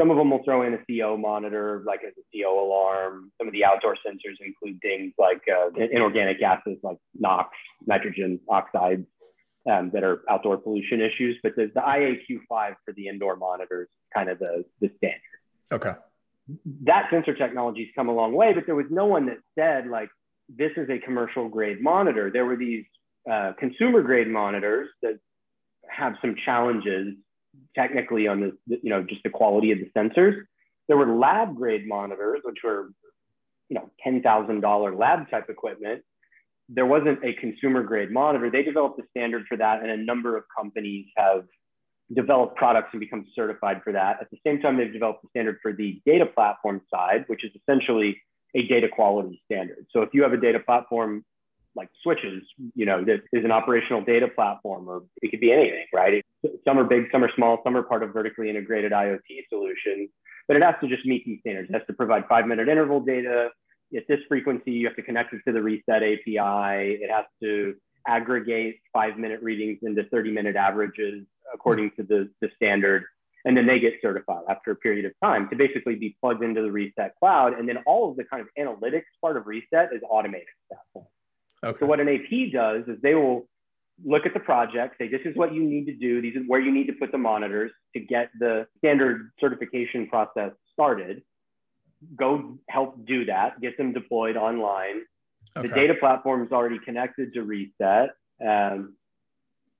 Some of them will throw in a CO monitor, like as a CO alarm. Some of the outdoor sensors include things like inorganic gases like NOx, nitrogen oxides, that are outdoor pollution issues, but the IAQ5 for the indoor monitors, kind of the standard. Okay. That sensor technology's come a long way, but there was no one that said like, this is a commercial grade monitor. There were these consumer grade monitors that have some challenges technically on the, you know, just the quality of the sensors. There were lab grade monitors, which were, you know, $10,000 lab type equipment. There wasn't a consumer grade monitor. They developed a standard for that, and a number of companies have developed products and become certified for that. At the same time, they've developed a standard for the data platform side, which is essentially a data quality standard. So if you have a data platform like switches, you know, that is an operational data platform, or it could be anything, right? Some are big, some are small, some are part of vertically integrated IoT solutions, but it has to just meet these standards. It has to provide 5-minute interval data. At this frequency, you have to connect it to the Reset API. It has to aggregate 5-minute readings into 30-minute averages according to the standard. And then they get certified after a period of time to basically be plugged into the Reset cloud. And then all of the kind of analytics part of Reset is automated at that point. Okay. So what an AP does is they will look at the project, say, this is what you need to do. These is where you need to put the monitors to get the standard certification process started. Go help do that, get them deployed online. Okay. The data platform is already connected to Reset, and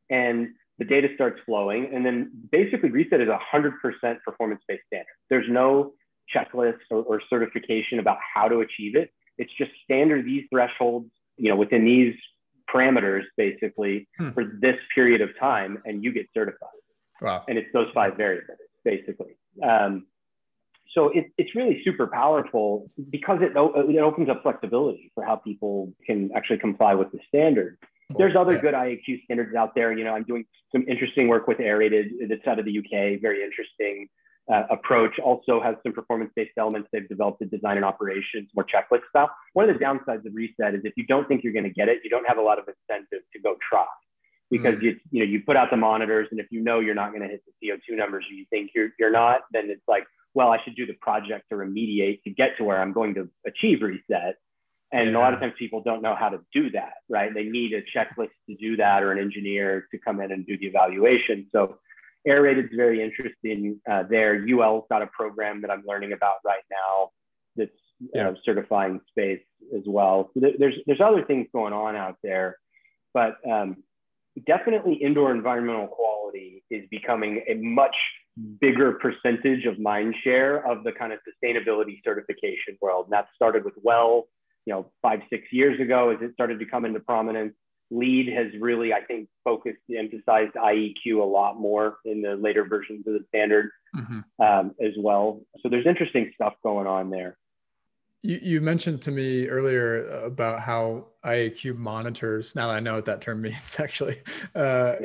the data starts flowing. And then basically Reset is 100% performance-based standard. There's no checklist or certification about how to achieve it. It's just standard, these thresholds, you know, within these parameters basically for this period of time, and you get certified. Wow. And it's those five variables basically. So it's really super powerful because it opens up flexibility for how people can actually comply with the standard. There's other good IAQ standards out there. You know, I'm doing some interesting work with Aerated that's out of the UK, very interesting approach. Also has some performance-based elements. They've developed the design and operations, more checklist style. One of the downsides of RESET is if you don't think you're going to get it, you don't have a lot of incentive to go try because you put out the monitors, and if you know you're not going to hit the CO2 numbers or you think you're not, then it's like, well, I should do the project to remediate to get to where I'm going to achieve RESET. And a lot of times people don't know how to do that, right? They need a checklist to do that or an engineer to come in and do the evaluation. So Aerated is very interesting there. UL's got a program that I'm learning about right now that's certifying space as well. So there's other things going on out there, but definitely indoor environmental quality is becoming a much bigger percentage of mind share of the kind of sustainability certification world. And that started with WELL, 5-6 years ago, as it started to come into prominence. LEED has really, I think, focused, emphasized IEQ a lot more in the later versions of the standard as well. So there's interesting stuff going on there. You mentioned to me earlier about how IAQ monitors, now that I know what that term means actually,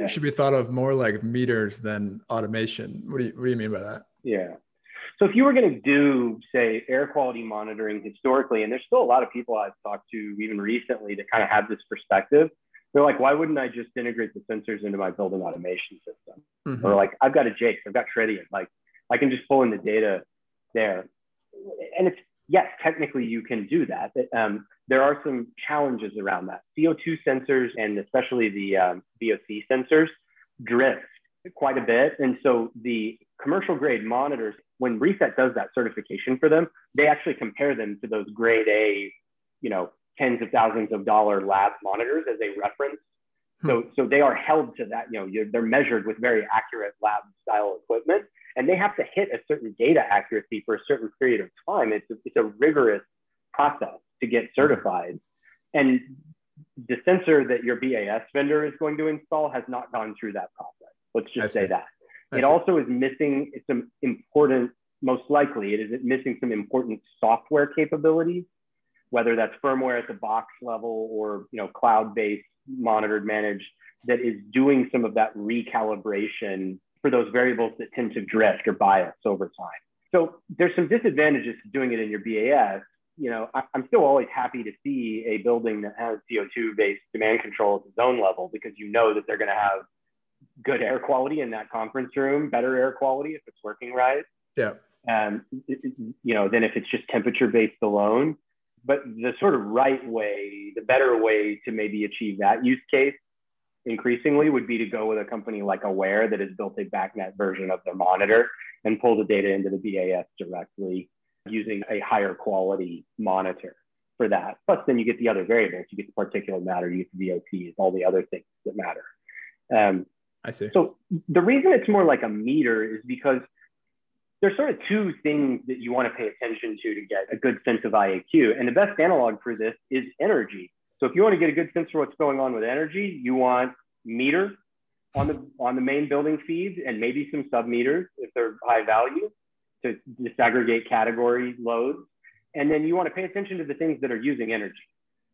should be thought of more like meters than automation. What do you mean by that? Yeah. So if you were going to do, say, air quality monitoring historically, and there's still a lot of people I've talked to even recently that kind of have this perspective, they're like, why wouldn't I just integrate the sensors into my building automation system? Or like, I've got a Jakes, I've got Tritium, like I can just pull in the data there. And it's, yes, technically you can do that. But, there are some challenges around that. CO2 sensors and especially the VOC sensors drift quite a bit. And so the commercial grade monitors, when RESET does that certification for them, they actually compare them to those grade A, tens of thousands of dollar lab monitors as a reference. So they are held to that, they're measured with very accurate lab style equipment, and they have to hit a certain data accuracy for a certain period of time. It's a rigorous process to get certified. And the sensor that your BAS vendor is going to install has not gone through that process. Let's just say that. It also is missing some important, most likely, it is missing some important software capabilities, whether that's firmware at the box level or cloud-based, monitored, managed, that is doing some of that recalibration for those variables that tend to drift or bias over time. So there's some disadvantages to doing it in your BAS. I'm still always happy to see a building that has CO2-based demand control at the zone level because you know that they're going to have good air quality in that conference room, better air quality if it's working right. Yeah. Than if it's just temperature based alone. But the sort of right way, the better way to maybe achieve that use case increasingly would be to go with a company like Aware that has built a BACnet version of their monitor and pull the data into the BAS directly using a higher quality monitor for that. Plus then you get the other variables, you get the particulate matter, you get the VOCs, all the other things that matter. I see. So the reason it's more like a meter is because there's sort of two things that you want to pay attention to get a good sense of IAQ. And the best analog for this is energy. So if you want to get a good sense for what's going on with energy, you want meter on the main building feeds and maybe some sub-meters if they're high value to disaggregate category loads. And then you want to pay attention to the things that are using energy.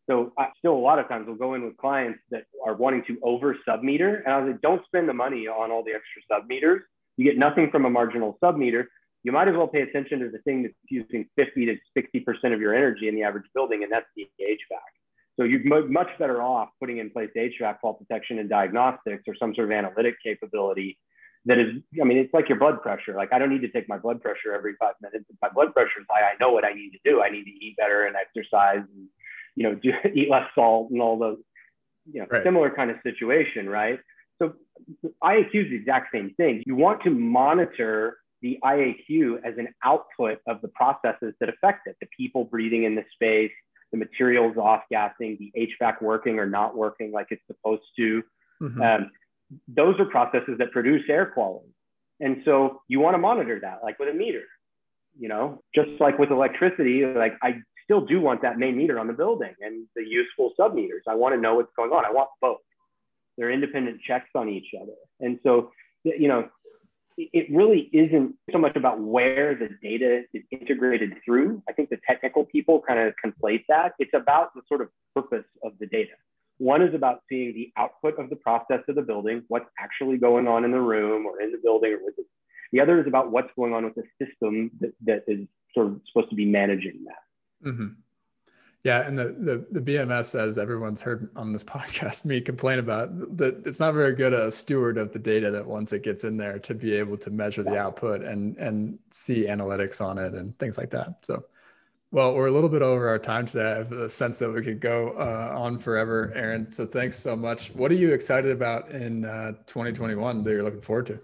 So still a lot of times we'll go in with clients that are wanting to over sub-meter. And I was like, don't spend the money on all the extra sub-meters. You get nothing from a marginal sub-meter. You might as well pay attention to the thing that's using 50 to 60% of your energy in the average building, and that's the HVAC. So you're much better off putting in place HVAC fault detection and diagnostics or some sort of analytic capability that is, it's like your blood pressure. Like I don't need to take my blood pressure every 5 minutes. If my blood pressure is high, I know what I need to do. I need to eat better and exercise and eat less salt and all those, similar kind of situation, right? So IAQ is the exact same thing. You want to monitor the IAQ as an output of the processes that affect it, the people breathing in the space, the materials off-gassing, the HVAC working or not working like it's supposed to. Those are processes that produce air quality. And so you want to monitor that, like with a meter, just like with electricity, like I still do want that main meter on the building and the useful sub meters. I want to know what's going on. I want both. They're independent checks on each other. And so, you know, it really isn't so much about where the data is integrated through. I think the technical people kind of conflate that. It's about the sort of purpose of the data. One is about seeing the output of the process of the building, what's actually going on in the room or in the building, or with it. The other is about what's going on with the system that is sort of supposed to be managing that. Mm-hmm. Yeah, and the BMS, as everyone's heard on this podcast, me complain about, that it's not very good a steward of the data that once it gets in there to be able to measure the output and see analytics on it and things like that. So, well, we're a little bit over our time today. I have the sense that we could go on forever, Aaron. So thanks so much. What are you excited about in 2021 that you're looking forward to?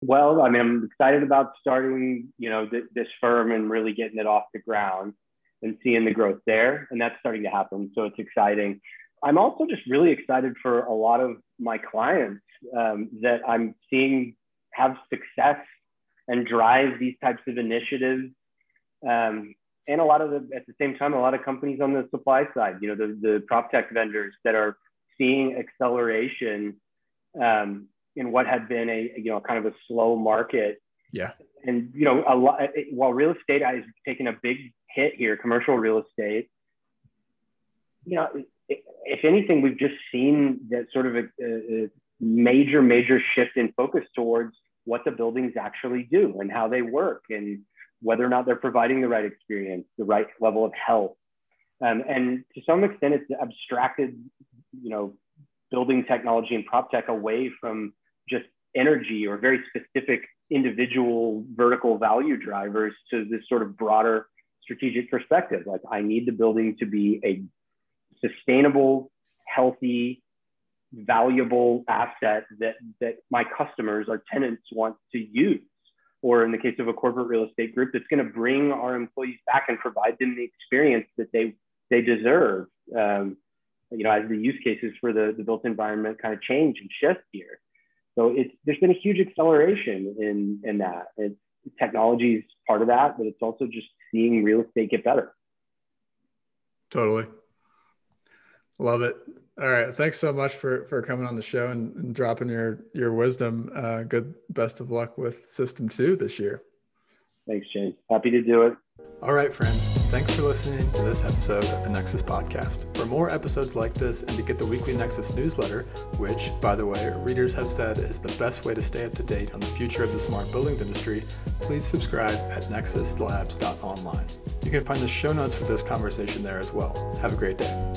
Well, I mean, I'm excited about starting, you know, this firm and really getting it off the ground and seeing the growth there. And that's starting to happen. So it's exciting. I'm also just really excited for a lot of my clients that I'm seeing have success and drive these types of initiatives. And a lot of at the same time, a lot of companies on the supply side, you know, the prop tech vendors that are seeing acceleration in what had been a, you know, kind of a slow market. Yeah. And, you know, a lot, while real estate is taking a big hit here, commercial real estate, you know, if anything, we've just seen that sort of a major shift in focus towards what the buildings actually do and how they work and whether or not they're providing the right experience, the right level of health. And to some extent, it's abstracted, you know, building technology and prop tech away from just energy or very specific individual vertical value drivers to this sort of broader strategic perspective. Like, I need the building to be a sustainable, healthy, valuable asset that my customers, our tenants, want to use. Or in the case of a corporate real estate group, that's going to bring our employees back and provide them the experience that they deserve. You know, as the use cases for the built environment kind of change and shift here. So there's been a huge acceleration in that. Technology is part of that, but it's also just seeing real estate get better. Totally. Love it. All right. Thanks so much for coming on the show and dropping your wisdom. Good. Best of luck with System 2 this year. Thanks, James. Happy to do it. All right, friends. Thanks for listening to this episode of the Nexus Podcast. For more episodes like this and to get the weekly Nexus newsletter, which, by the way, readers have said is the best way to stay up to date on the future of the smart buildings industry, please subscribe at nexuslabs.online. You can find the show notes for this conversation there as well. Have a great day.